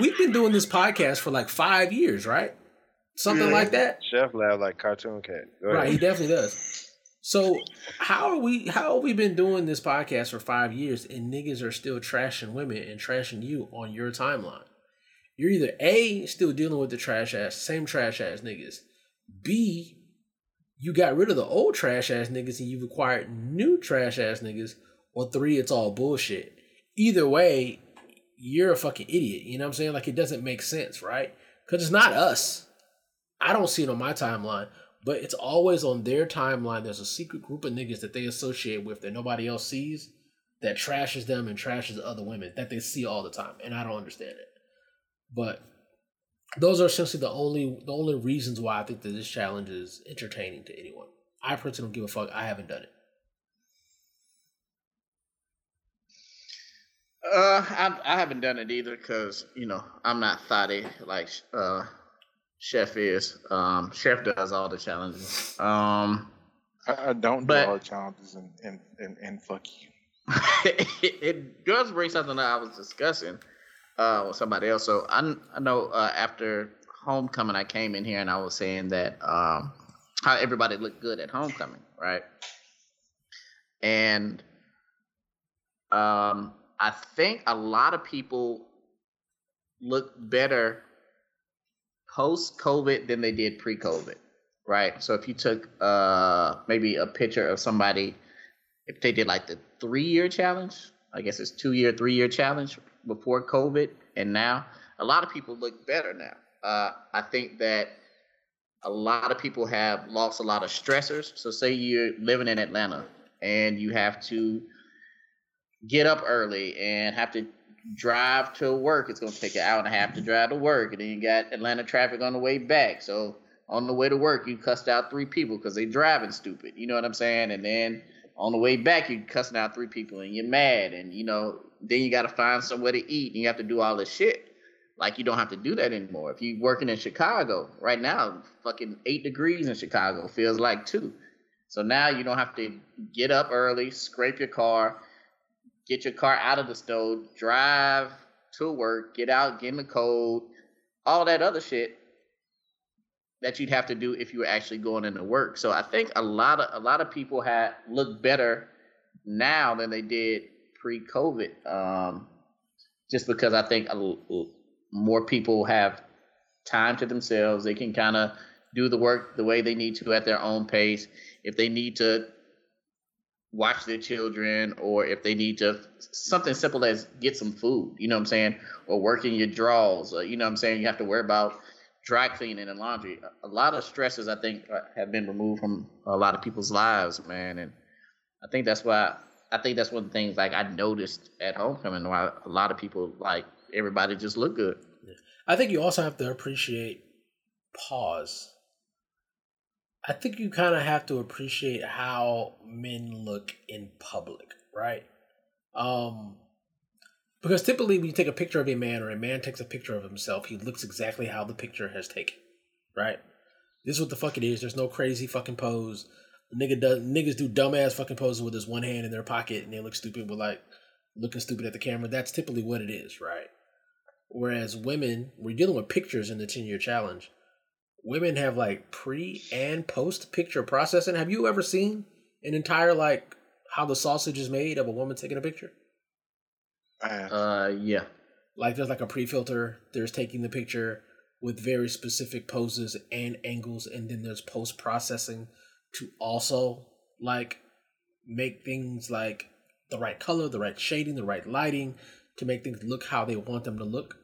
We've been doing this podcast for like 5 years, right? Something like that. Chef laugh like Cartoon Cat. Right, he definitely does. So how have we been doing this podcast for 5 years and niggas are still trashing women and trashing you on your timeline? You're either A, still dealing with the same trash ass niggas. B, you got rid of the old trash ass niggas and you've acquired new trash ass niggas. Or 3, it's all bullshit. Either way, you're a fucking idiot. You know what I'm saying? Like, it doesn't make sense, right? Because it's not us. I don't see it on my timeline, but it's always on their timeline. There's a secret group of niggas that they associate with that nobody else sees that trashes them and trashes other women that they see all the time. And I don't understand it. But those are essentially the only reasons why I think that this challenge is entertaining to anyone. I personally don't give a fuck. I haven't done it. I haven't done it either because, you know, I'm not thotty like Chef is. Chef does all the challenges. I don't do all the challenges and fuck you. It does bring something that I was discussing with somebody else. So I know after homecoming, I came in here and I was saying that how everybody looked good at homecoming, right? And I think a lot of people look better post-COVID than they did pre-COVID, right? So if you took maybe a picture of somebody, if they did like the 3-year challenge, I guess it's 3-year challenge before COVID and now, a lot of people look better now. I think that a lot of people have lost a lot of stressors. So say you're living in Atlanta and you have to get up early and have to drive to work. It's going to take an hour and a half to drive to work. And then you got Atlanta traffic on the way back. So on the way to work, you cussed out 3 people because they driving stupid. You know what I'm saying? And then on the way back, you're cussing out 3 people and you're mad. And, you know, then you got to find somewhere to eat and you have to do all this shit. Like, you don't have to do that anymore. If you're working in Chicago right now, fucking 8 degrees in Chicago feels like 2. So now you don't have to get up early, scrape your car, get your car out of the stove, drive to work, get out, get in the cold, all that other shit that you'd have to do if you were actually going into work. So I think a lot of people look better now than they did pre-COVID, just because I think more people have time to themselves. They can kind of do the work the way they need to at their own pace. If they need to watch their children, or if they need to, something simple as get some food, you know what I'm saying, or work in your drawers, or, you know what I'm saying, you have to worry about dry cleaning and laundry. A lot of stresses, I think, have been removed from a lot of people's lives, man, and I think that's why, I think that's one of the things, like, I noticed at homecoming, why a lot of people, like, everybody just look good. Yeah. I think you also have to appreciate pause. I think you kind of have to appreciate how men look in public, right? Because typically when you take a picture of a man or a man takes a picture of himself, he looks exactly how the picture has taken, right? This is what the fuck it is. There's no crazy fucking pose. Niggas do dumbass fucking poses with his one hand in their pocket and they look stupid with like looking stupid at the camera. That's typically what it is, right? Whereas women, we're dealing with pictures in the 10-year challenge. Women have like pre and post picture processing. Have you ever seen an entire like how the sausage is made of a woman taking a picture? Yeah. Like there's like a pre-filter. There's taking the picture with very specific poses and angles, and then there's post processing to also like make things like the right color, the right shading, the right lighting to make things look how they want them to look.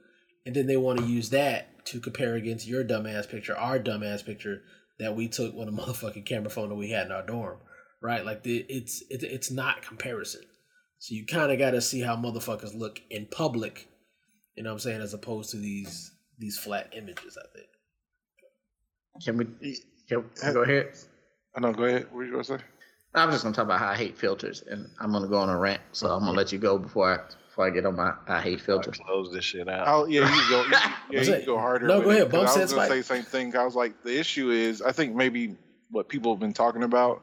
And then they want to use that to compare against your dumbass picture, our dumbass picture that we took with a motherfucking camera phone that we had in our dorm, right? Like it's not comparison. So you kind of got to see how motherfuckers look in public, you know what I'm saying, as opposed to these flat images. I think. Can we go ahead? I know. Go ahead. What were you gonna say? I'm just gonna talk about how I hate filters, and I'm gonna go on a rant. So I'm gonna let you go before I get on my I hate filters. I close this shit out. Oh yeah, you go harder. No, go ahead. Both I was gonna say the same thing. I was like, the issue is, I think maybe what people have been talking about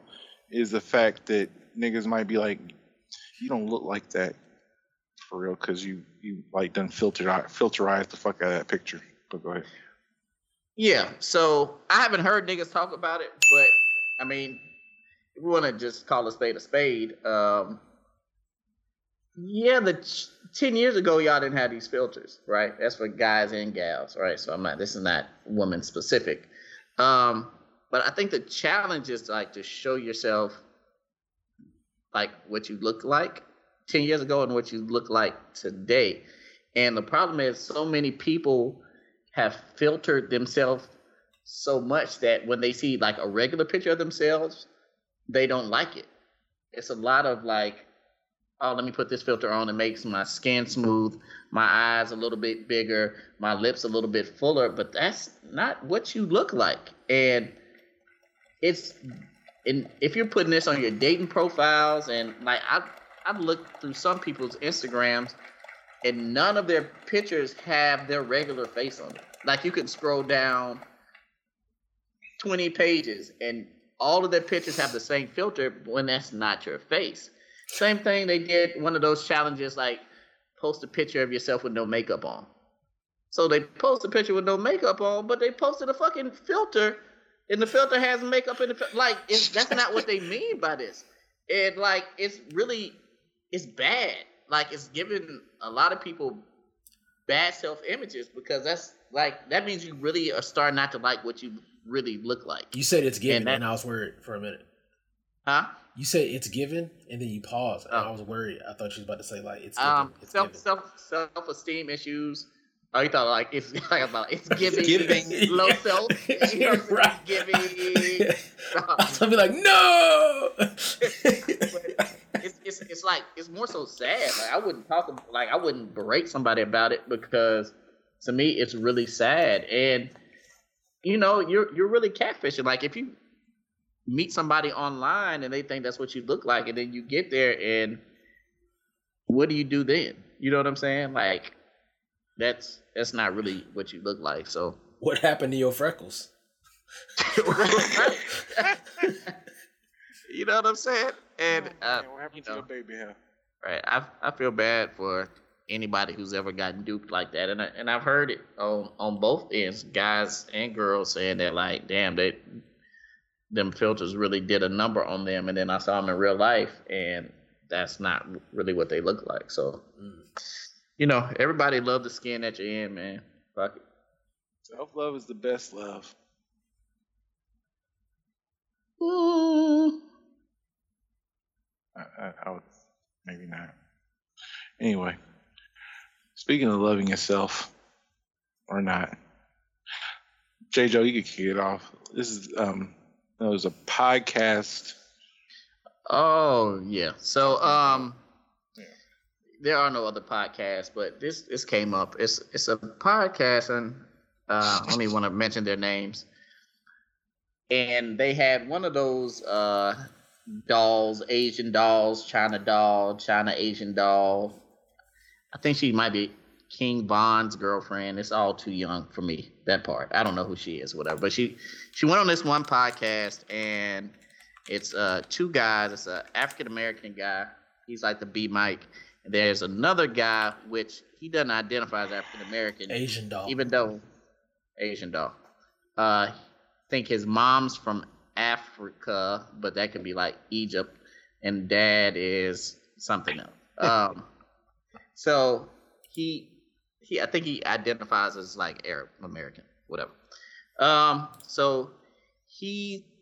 is the fact that niggas might be like, you don't look like that for real because you like done filterized the fuck out of that picture. But go ahead. Yeah. So I haven't heard niggas talk about it, but I mean, if we want to just call a spade, yeah, 10 years ago, y'all didn't have these filters, right? That's for guys and gals, right? So this is not woman specific. But I think the challenge is like to show yourself like what you look like 10 years ago and what you look like today. And the problem is so many people have filtered themselves so much that when they see like a regular picture of themselves, they don't like it. It's a lot of like, oh, let me put this filter on. It makes my skin smooth, my eyes a little bit bigger, my lips a little bit fuller, but that's not what you look like. And if you're putting this on your dating profiles, and like I've looked through some people's Instagrams and none of their pictures have their regular face on it. Like you can scroll down 20 pages and all of their pictures have the same filter when that's not your face. Same thing, they did one of those challenges like post a picture of yourself with no makeup on. So they post a picture with no makeup on, but they posted a fucking filter and the filter has makeup in it. Like, that's not what they mean by this. And like, it's bad. Like, it's giving a lot of people bad self-images because that's like, that means you really are starting not to like what you really look like. You said it's given and I was worried for a minute. Huh? You said it's given and then you paused. And I was worried. I thought she was about to say like, it's given. Self-esteem issues. Oh, you thought like it's like about it's giving, giving. Low self, you know, right. Giving. I was gonna be like, no. It's like it's more so sad. Like I wouldn't berate somebody about it because to me it's really sad. And you know you're really catfishing. Like if you meet somebody online and they think that's what you look like, and then you get there and what do you do then? You know what I'm saying? Like. That's not really what you look like. So what happened to your freckles? You know what I'm saying? And what happened to your baby hair? Right. I feel bad for anybody who's ever gotten duped like that, and I've heard it on both ends, guys and girls saying that like, damn, them filters really did a number on them, and then I saw them in real life, and that's not really what they look like. So. You know, everybody love the skin at your end, man. Fuck it. Self-love is the best love. Ooh. I would, maybe not. Anyway, speaking of loving yourself or not, J-Joe, you can kick it off. This is, that was a podcast. Oh, yeah. So, there are no other podcasts, but this came up. It's a podcast, and I only want to mention their names. And they had one of those dolls, Asian dolls, Asian doll. I think she might be King Von's girlfriend. It's all too young for me, that part. I don't know who she is, whatever. But she went on this one podcast, and it's two guys. It's an African-American guy. He's like the B-Mike. There's another guy, which he doesn't identify as African-American. Asian doll. Even though Asian doll. I think his mom's from Africa, but that could be like Egypt. And dad is something else. So he I think he identifies as like Arab-American, whatever. So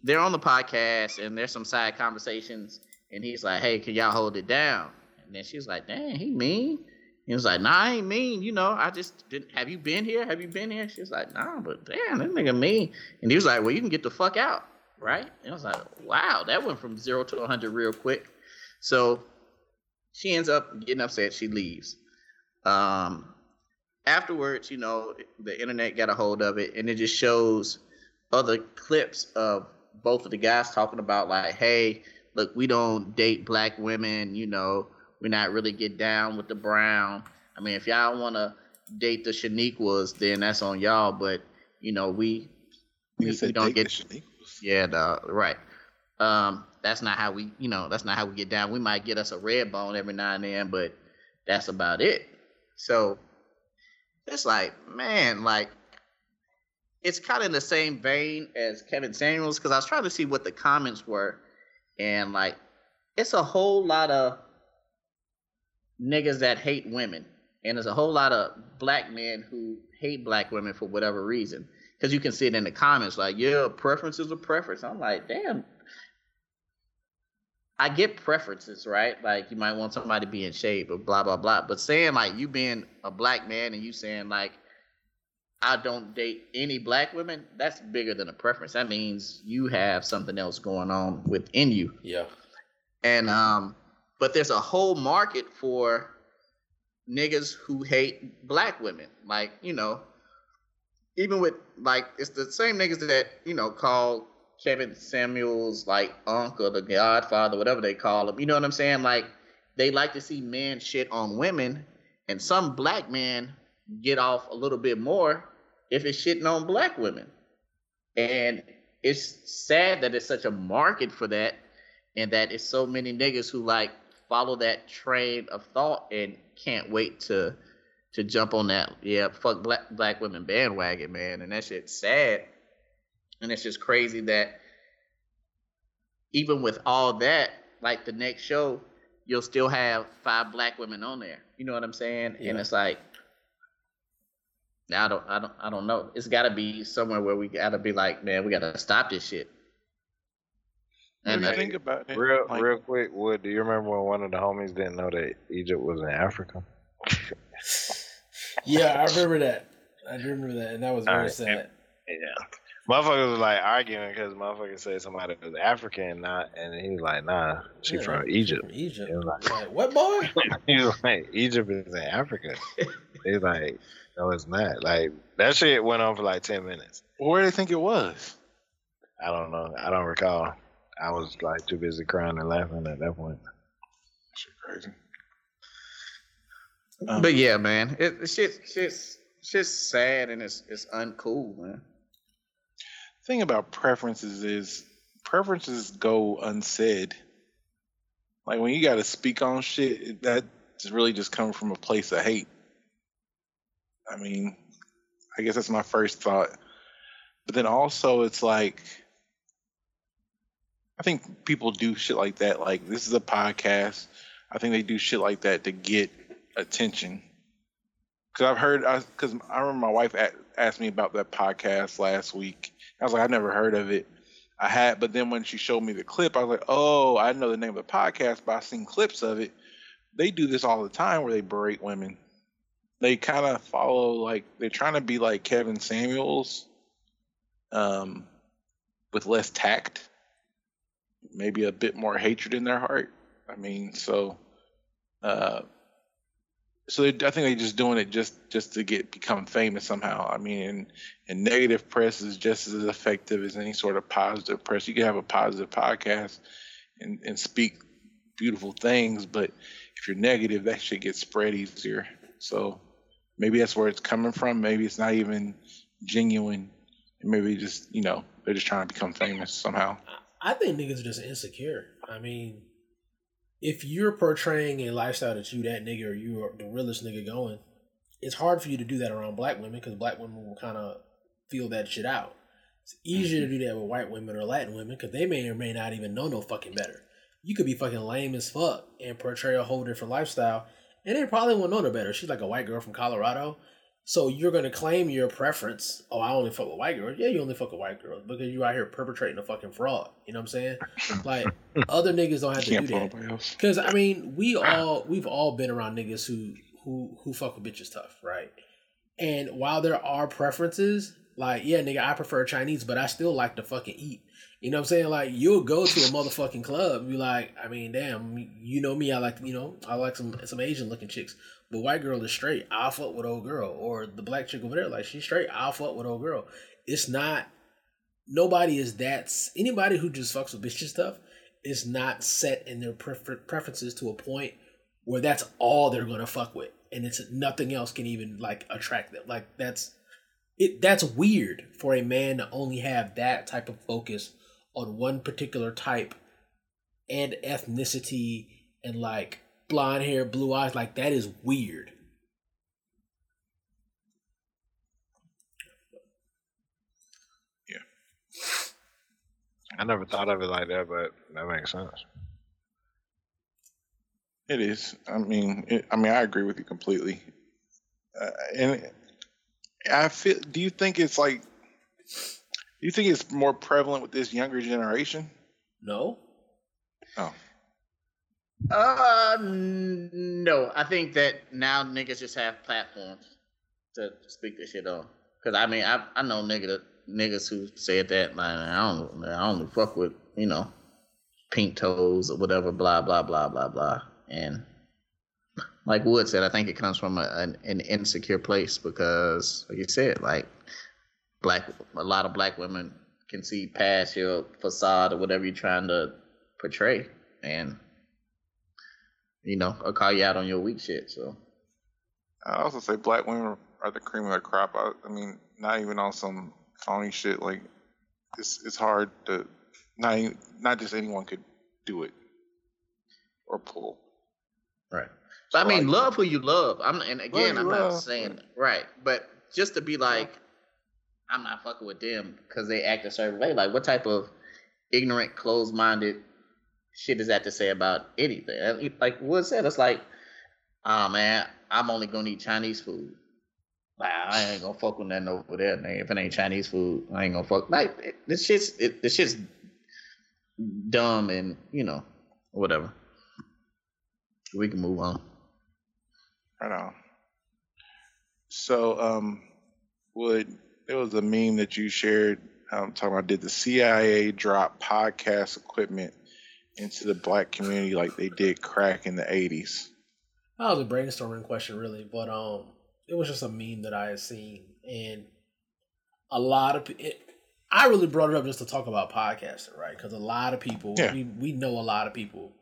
they're on the podcast, and there's some side conversations. And he's like, hey, can y'all hold it down? And then she was like, dang, he mean. He was like, nah, I ain't mean. You know, I just didn't. Have you been here? Have you been here? She was like, nah, but damn, that nigga mean. And he was like, well, you can get the fuck out, right? And I was like, wow, that went from 0 to 100 real quick. So she ends up getting upset. She leaves. Afterwards, you know, the internet got a hold of it, and it just shows other clips of both of the guys talking about like, hey, look, we don't date black women, you know. We're not really get down with the brown. I mean, if y'all want to date the Shaniquas, then that's on y'all. But, you know, we don't get the Shaniquas. Yeah, right. That's not how we, you know, that's not how we get down. We might get us a red bone every now and then, but that's about it. So it's like, man, like it's kind of in the same vein as Kevin Samuels because I was trying to see what the comments were. And like it's a whole lot of niggas that hate women, and there's a whole lot of black men who hate black women for whatever reason, because you can see it in the comments like, yeah, preference is a preference. I'm like, damn, I get preferences, right? Like you might want somebody to be in shape or blah blah blah, but saying like you being a black man and you saying like I don't date any black women, that's bigger than a preference. That means you have something else going on within you. Yeah. And But there's a whole market for niggas who hate black women. Like, you know, even with, like, it's the same niggas that, you know, call Kevin Samuels, like, Unc or the Godfather, whatever they call him. You know what I'm saying? Like, they like to see men shit on women, and some black men get off a little bit more if it's shitting on black women. And it's sad that it's such a market for that, and that it's so many niggas who, like, follow that train of thought and can't wait to jump on that, yeah, fuck black women bandwagon, man. And that shit's sad. And it's just crazy that even with all that, like, the next show, you'll still have 5 black women on there. You know what I'm saying? Yeah. And it's like, I don't know. It's got to be somewhere where we got to be like, man, we got to stop this shit. And you think about it, real quick, Wood, do you remember when one of the homies didn't know that Egypt was in Africa? Yeah, I remember that, and that was very sad. Yeah. Motherfuckers was like arguing because motherfuckers said somebody was African and he was like, nah, she from Egypt. From Egypt. He was like, what, boy? He was like, Egypt is in Africa. He was like, no, it's not. Like, that shit went on for like 10 minutes. Well, where do you think it was? I don't know. I don't recall. I was like too busy crying and laughing at that point. Shit crazy. But yeah, man, shit's sad, and it's uncool, man. Thing about preferences is preferences go unsaid. Like, when you got to speak on shit, that's really just coming from a place of hate. I mean, I guess that's my first thought. But then also, it's like, I think people do shit like that. Like, this is a podcast. I think they do shit like that to get attention. Because I remember my wife asked me about that podcast last week. I was like, I've never heard of it. But then when she showed me the clip, I was like, oh, I know the name of the podcast, but I've seen clips of it. They do this all the time where they berate women. They kind of follow, like, they're trying to be like Kevin Samuels, with less tact. Maybe a bit more hatred in their heart. I mean, so I think they're just doing it just to become famous somehow. I mean, and negative press is just as effective as any sort of positive press. You can have a positive podcast and speak beautiful things, but if you're negative, that shit gets spread easier. So maybe that's where it's coming from. Maybe it's not even genuine. Maybe just, you know, they're just trying to become famous somehow. I think niggas are just insecure. I mean, if you're portraying a lifestyle that you that nigga or you are the realest nigga going, it's hard for you to do that around black women because black women will kind of feel that shit out. It's easier to do that with white women or Latin women because they may or may not even know no fucking better. You could be fucking lame as fuck and portray a whole different lifestyle, and they probably won't know no better. She's like a white girl from Colorado. So you're going to claim your preference. Oh, I only fuck with white girls. Yeah, you only fuck with white girls because you out here perpetrating a fucking fraud. You know what I'm saying? Like, other niggas don't have to do that. Because, I mean, we've all been around niggas who fuck with bitches tough, right? And while there are preferences, like, yeah, nigga, I prefer Chinese, but I still like to fucking eat. You know what I'm saying? Like, you'll go to a motherfucking club and be like, I mean, damn, you know me, I like some Asian looking chicks. But white girl is straight, I'll fuck with old girl. Or the black chick over there, like, she's straight, I'll fuck with old girl. It's not, nobody is that, anybody who just fucks with bitches stuff is not set in their preferences to a point where that's all they're going to fuck with. And it's nothing else can even, like, attract them. Like, that's weird for a man to only have that type of focus on one particular type and ethnicity and, like, blonde hair, blue eyes, like, that is weird. Yeah. I never thought of it like that, but that makes sense. It is. I mean, I agree with you completely. And I feel, do you think it's more prevalent with this younger generation? No. Oh. No, I think that now niggas just have platforms to speak this shit on. Cause I mean, I know niggas who said that, like, I only fuck with, you know, pink toes or whatever, blah blah blah blah blah. And like Wood said, I think it comes from an insecure place because, like you said, like a lot of black women can see past your facade or whatever you're trying to portray, and I'll call you out on your weak shit. So I also say black women are the cream of the crop. I mean, not even on some phony shit. Like it's hard to not just anyone could do it or pull. Right. So I mean, like, love who you love. I'm not saying, but just to be like, I'm not fucking with them because they act a certain way. Like, what type of ignorant, closed-minded shit is that to say about anything? Like Wood said, it's like, oh man, I'm only gonna eat Chinese food. Like, I ain't gonna fuck with nothing over there, man. If it ain't Chinese food, I ain't gonna fuck. Like, this shit's dumb and whatever. We can move on. Right on. So, Wood, there was a meme that you shared talking about, did the CIA drop podcast equipment into the black community like they did crack in the 80s? That was a brainstorming question, really, but it was just a meme that I had seen, and a lot of I really brought it up just to talk about podcasting, right? Because a lot of people, we know a lot of people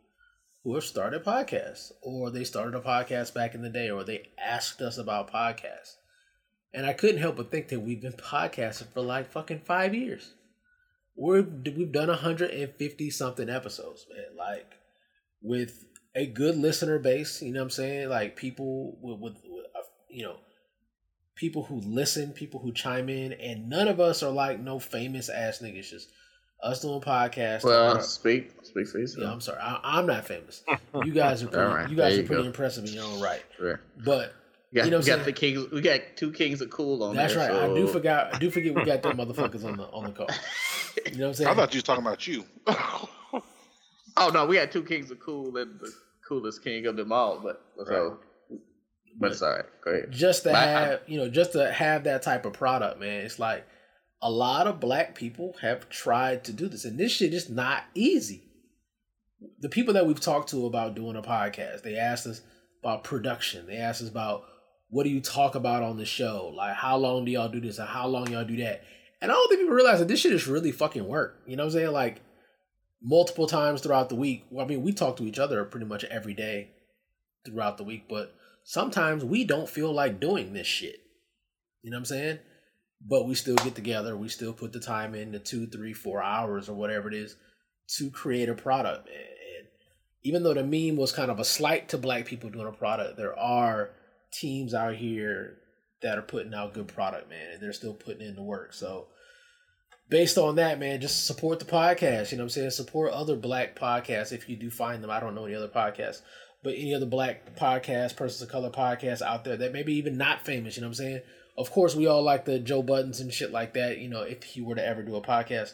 who have started podcasts, or they started a podcast back in the day, or they asked us about podcasts. And I couldn't help but think that we've been podcasting for like fucking 5 years. We've done 150 something episodes, man. Like, with a good listener base, you know what I'm saying? Like, people with people who listen, people who chime in, and none of us are like no famous ass niggas. Just us doing podcasts. Well, speak for yourself. Yeah, I'm sorry. I'm not famous. You guys are pretty, right, you guys are pretty impressive in your own right. Sure. But we got two kings of cool on that. That's there, right. So. I do forget we got them motherfuckers on the call. You know what I'm saying? I thought you was talking about you. Oh no, we had two kings of cool and the coolest king of them all. But it's all right. Go ahead. Just to have that type of product, man. It's like, a lot of black people have tried to do this, and this shit is not easy. The people that we've talked to about doing a podcast, they asked us about production. They asked us about, what do you talk about on the show? Like, how long do y'all do this and how long y'all do that? And I don't think people realize that this shit is really fucking work. You know what I'm saying? Like, multiple times throughout the week. Well, I mean, we talk to each other pretty much every day throughout the week, but sometimes we don't feel like doing this shit. You know what I'm saying? But we still get together. We still put the time in, the 2, 3, 4 hours or whatever it is to create a product. And even though the meme was kind of a slight to black people doing a product, there are teams out here that are putting out good product, man, and they're still putting in the work. So based on that, man, just support the podcast. You know what I'm saying? Support other black podcasts if you do find them. I don't know any other podcasts, but any other black podcasts, persons of color podcasts out there that maybe even not famous. You know what I'm saying? Of course, we all like the Joe Buttons and shit like that, if he were to ever do a podcast.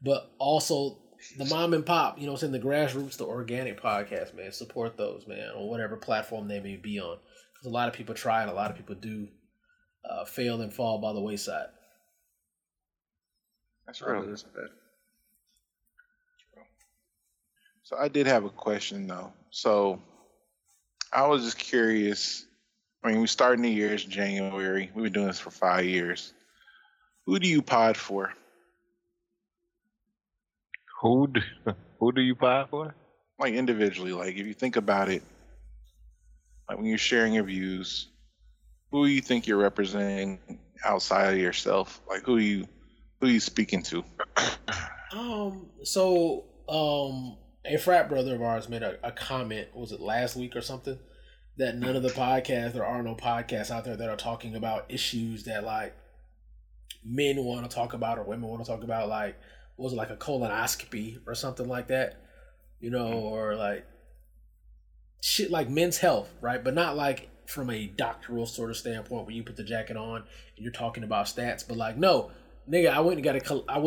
But also the mom and pop, it's in the grassroots, the organic podcast, man. Support those, man, on whatever platform they may be on. Because a lot of people try and a lot of people do fail and fall by the wayside. That's right. So I did have a question, though. So I was just curious. I mean, we started the year, it's January. We've been doing this for 5 years. Who do you pod for? Who do you pod for? Like, individually, like, if you think about it, like, when you're sharing your views, who do you think you're representing outside of yourself? Like, who are you speaking to? So a frat brother of ours made a comment, was it last week or something? That none of the podcasts, there are no podcasts out there that are talking about issues that, like, men want to talk about or women want to talk about, like, what was it, like a colonoscopy or something like that, or like shit like men's health, right? But not like from a doctoral sort of standpoint where you put the jacket on and you're talking about stats, but like, no, nigga, I went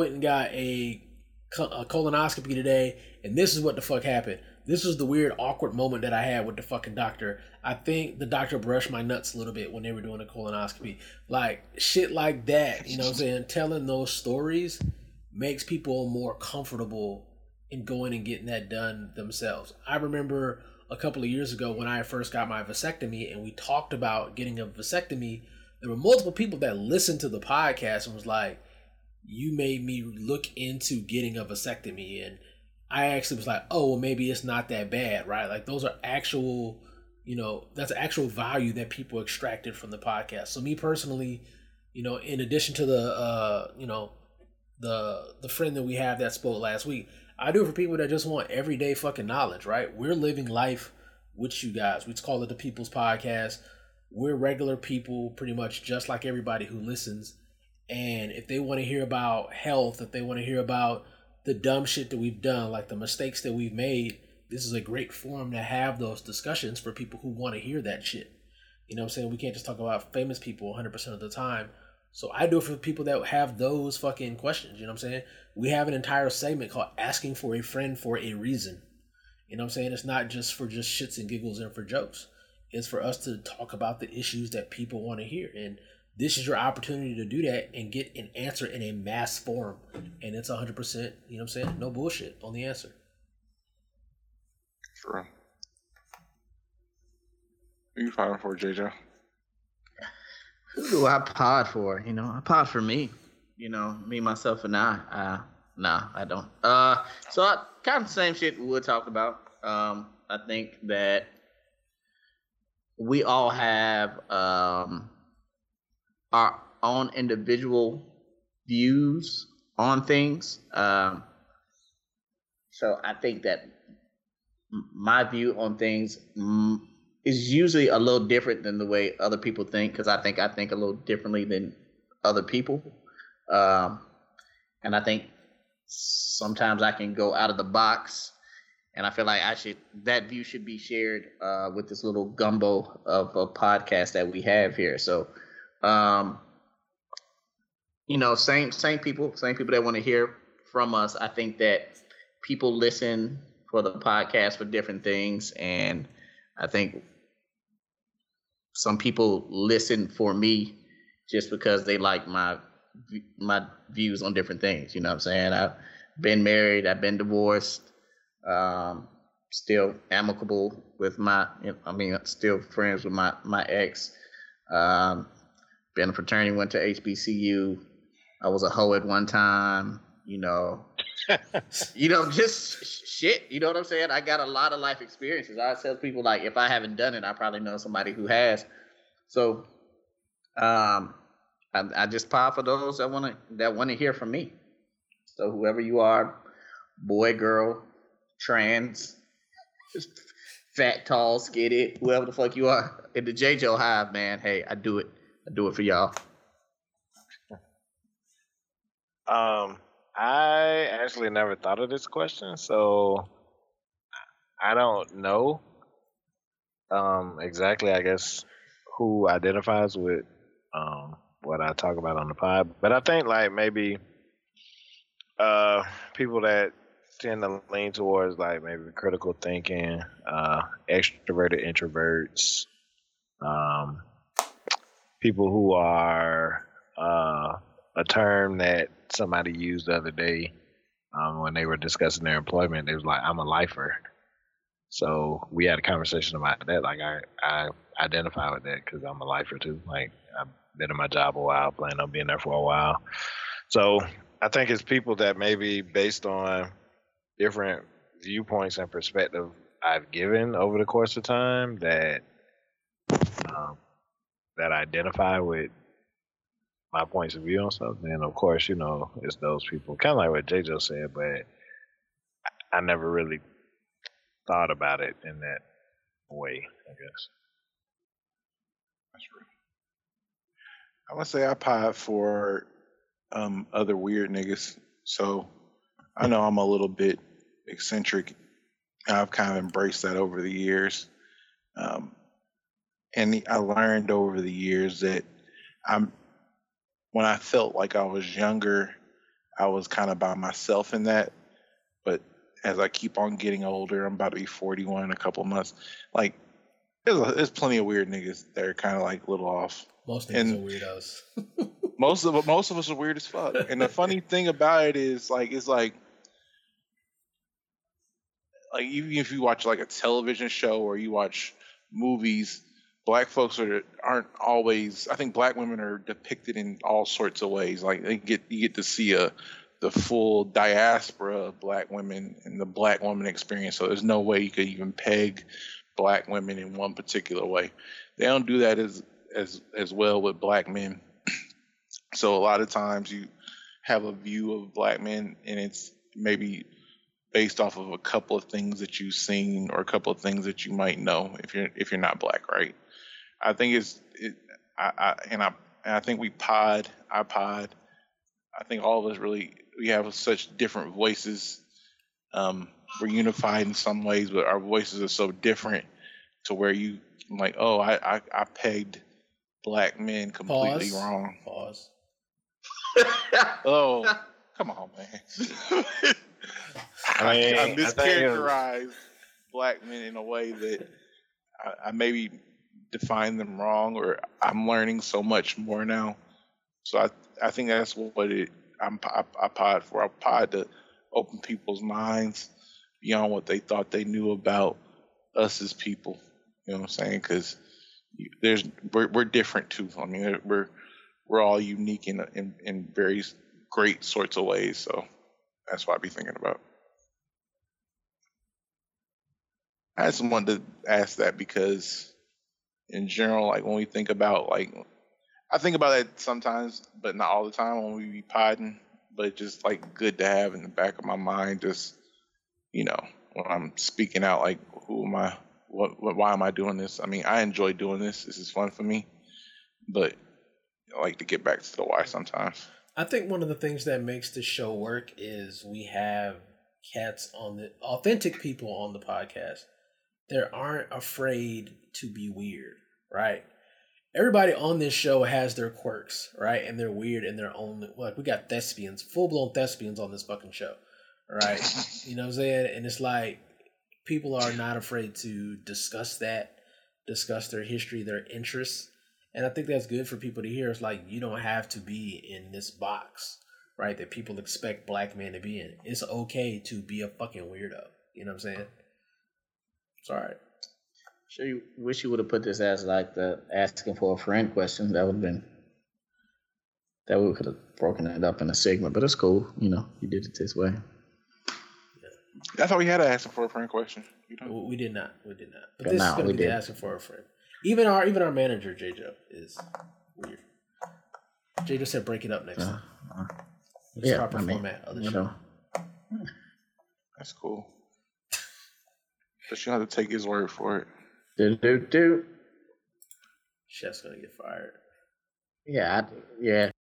and got a colonoscopy today, and this is what the fuck happened. This was the weird, awkward moment that I had with the fucking doctor. I think the doctor brushed my nuts a little bit when they were doing a colonoscopy. Like, shit like that, you know what I'm saying? Telling those stories makes people more comfortable in going and getting that done themselves. I remember a couple of years ago when I first got my vasectomy, and we talked about getting a vasectomy, there were multiple people that listened to the podcast and was like, you made me look into getting a vasectomy. And I actually was like, oh, well, maybe it's not that bad, right? Like, those are actual, you know, that's actual value that people extracted from the podcast. So me personally, you know, in addition to the friend that we have that spoke last week, I do it for people that just want everyday fucking knowledge, right? We're living life with you guys. We call it the People's Podcast. We're regular people, pretty much just like everybody who listens. And if they want to hear about health, if they want to hear about the dumb shit that we've done, like the mistakes that we've made, this is a great forum to have those discussions for people who want to hear that shit. You know what I'm saying? We can't just talk about famous people 100% of the time. So I do it for people that have those fucking questions. You know what I'm saying? We have an entire segment called Asking for a Friend for a Reason. You know what I'm saying? It's not just for just shits and giggles and for jokes. It's for us to talk about the issues that people want to hear. And this is your opportunity to do that and get an answer in a mass form. And it's 100%, you know what I'm saying? No bullshit on the answer. True. Who you fighting for, JJ? Who do I pod for? You know, I pod for me. You know, me, myself, and I. I don't. So kind of the same shit we talked about. I think that we all have our own individual views on things. So I think that my view on things is usually a little different than the way other people think, because I think a little differently than other people. And I think sometimes I can go out of the box, and I feel like that view should be shared with this little gumbo of a podcast that we have here. So, you know, same people that want to hear from us. I think that people listen for the podcast for different things, and I think some people listen for me just because they like my views on different things. You know what I'm saying? I've been married, I've been divorced, still amicable with still friends with my ex. Been a fraternity, went to HBCU. I was a hoe at one time, you know. You know, just shit. You know what I'm saying? I got a lot of life experiences. I tell people, like, if I haven't done it, I probably know somebody who has. So, I just pop for those that want to hear from me. So whoever you are, boy, girl, trans, fat, tall, skinny, whoever the fuck you are, in the JJO hive, man. Hey, I do it. I do it for y'all. I actually never thought of this question, so I don't know exactly, I guess, who identifies with what I talk about on the pod. But I think, like, maybe people that tend to lean towards, like, maybe critical thinking, extroverted introverts, people who are a term that somebody used the other day when they were discussing their employment. It was like, I'm a lifer. So we had a conversation about that. Like, I identify with that because I'm a lifer too. Like, I've been in my job a while, plan on being there for a while. So I think it's people that maybe based on different viewpoints and perspective I've given over the course of time that that identify with my points of view on something. And of course, you know, it's those people, kind of like what JJ said, but I never really thought about it in that way, I guess. That's true. I would say I pied for other weird niggas. So I know I'm a little bit eccentric. I've kind of embraced that over the years. And I learned over the years that when I felt like I was younger, I was kind of by myself in that. But as I keep on getting older, I'm about to be 41 in a couple months. Like, there's plenty of weird niggas that are kind of like a little off. Most niggas are weirdos. most of us are weird as fuck. And the funny thing about it is, like, it's like like even if you watch like a television show or you watch movies, black folks aren't always. I think black women are depicted in all sorts of ways. Like you get to see the full diaspora of black women and the black woman experience. So there's no way you could even peg black women in one particular way. They don't do that as well with black men. So a lot of times you have a view of black men and it's maybe based off of a couple of things that you've seen or a couple of things that you might know if you're not black, right? I think I think all of us really, we have such different voices. We're unified in some ways, but our voices are so different to where you like, oh, I pegged black men completely wrong. Pause. Oh, come on, man. I mischaracterized black men in a way that I maybe define them wrong, or I'm learning so much more now. So I think that's what I pod for. I pod to open people's minds beyond what they thought they knew about us as people. You know what I'm saying? Because we're different too. I mean, we're all unique in very great sorts of ways. So that's what I be thinking about. I just wanted to ask that because, in general, like when we think about like. I think about it sometimes, but not all the time when we be podding, but just like good to have in the back of my mind, just, you know, when I'm speaking out, like, who am I, why am I doing this? I mean, I enjoy doing this. This is fun for me, but I like to get back to the why sometimes. I think one of the things that makes this show work is we have authentic people on the podcast. They aren't afraid to be weird, right? Everybody on this show has their quirks, right? And they're weird in their own, like we got thespians, full-blown thespians on this fucking show, right? You know what I'm saying? And it's like people are not afraid to discuss that, discuss their history, their interests. And I think that's good for people to hear. It's like you don't have to be in this box, right, that people expect black men to be in. It's okay to be a fucking weirdo. You know what I'm saying? It's all right. Sure, you wish you would have put this as like the asking for a friend question. That we could have broken it up in a segment, but it's cool. You know, you did it this way. Yeah. I thought we had an asking for a friend question. You know? We did not. We did not. But this is going to be the asking for a friend. Even our manager, JJ, is weird. JJ said break it up next time. Yeah, proper format of the show. That's cool. But you have to take his word for it. Chef's gonna get fired. Yeah,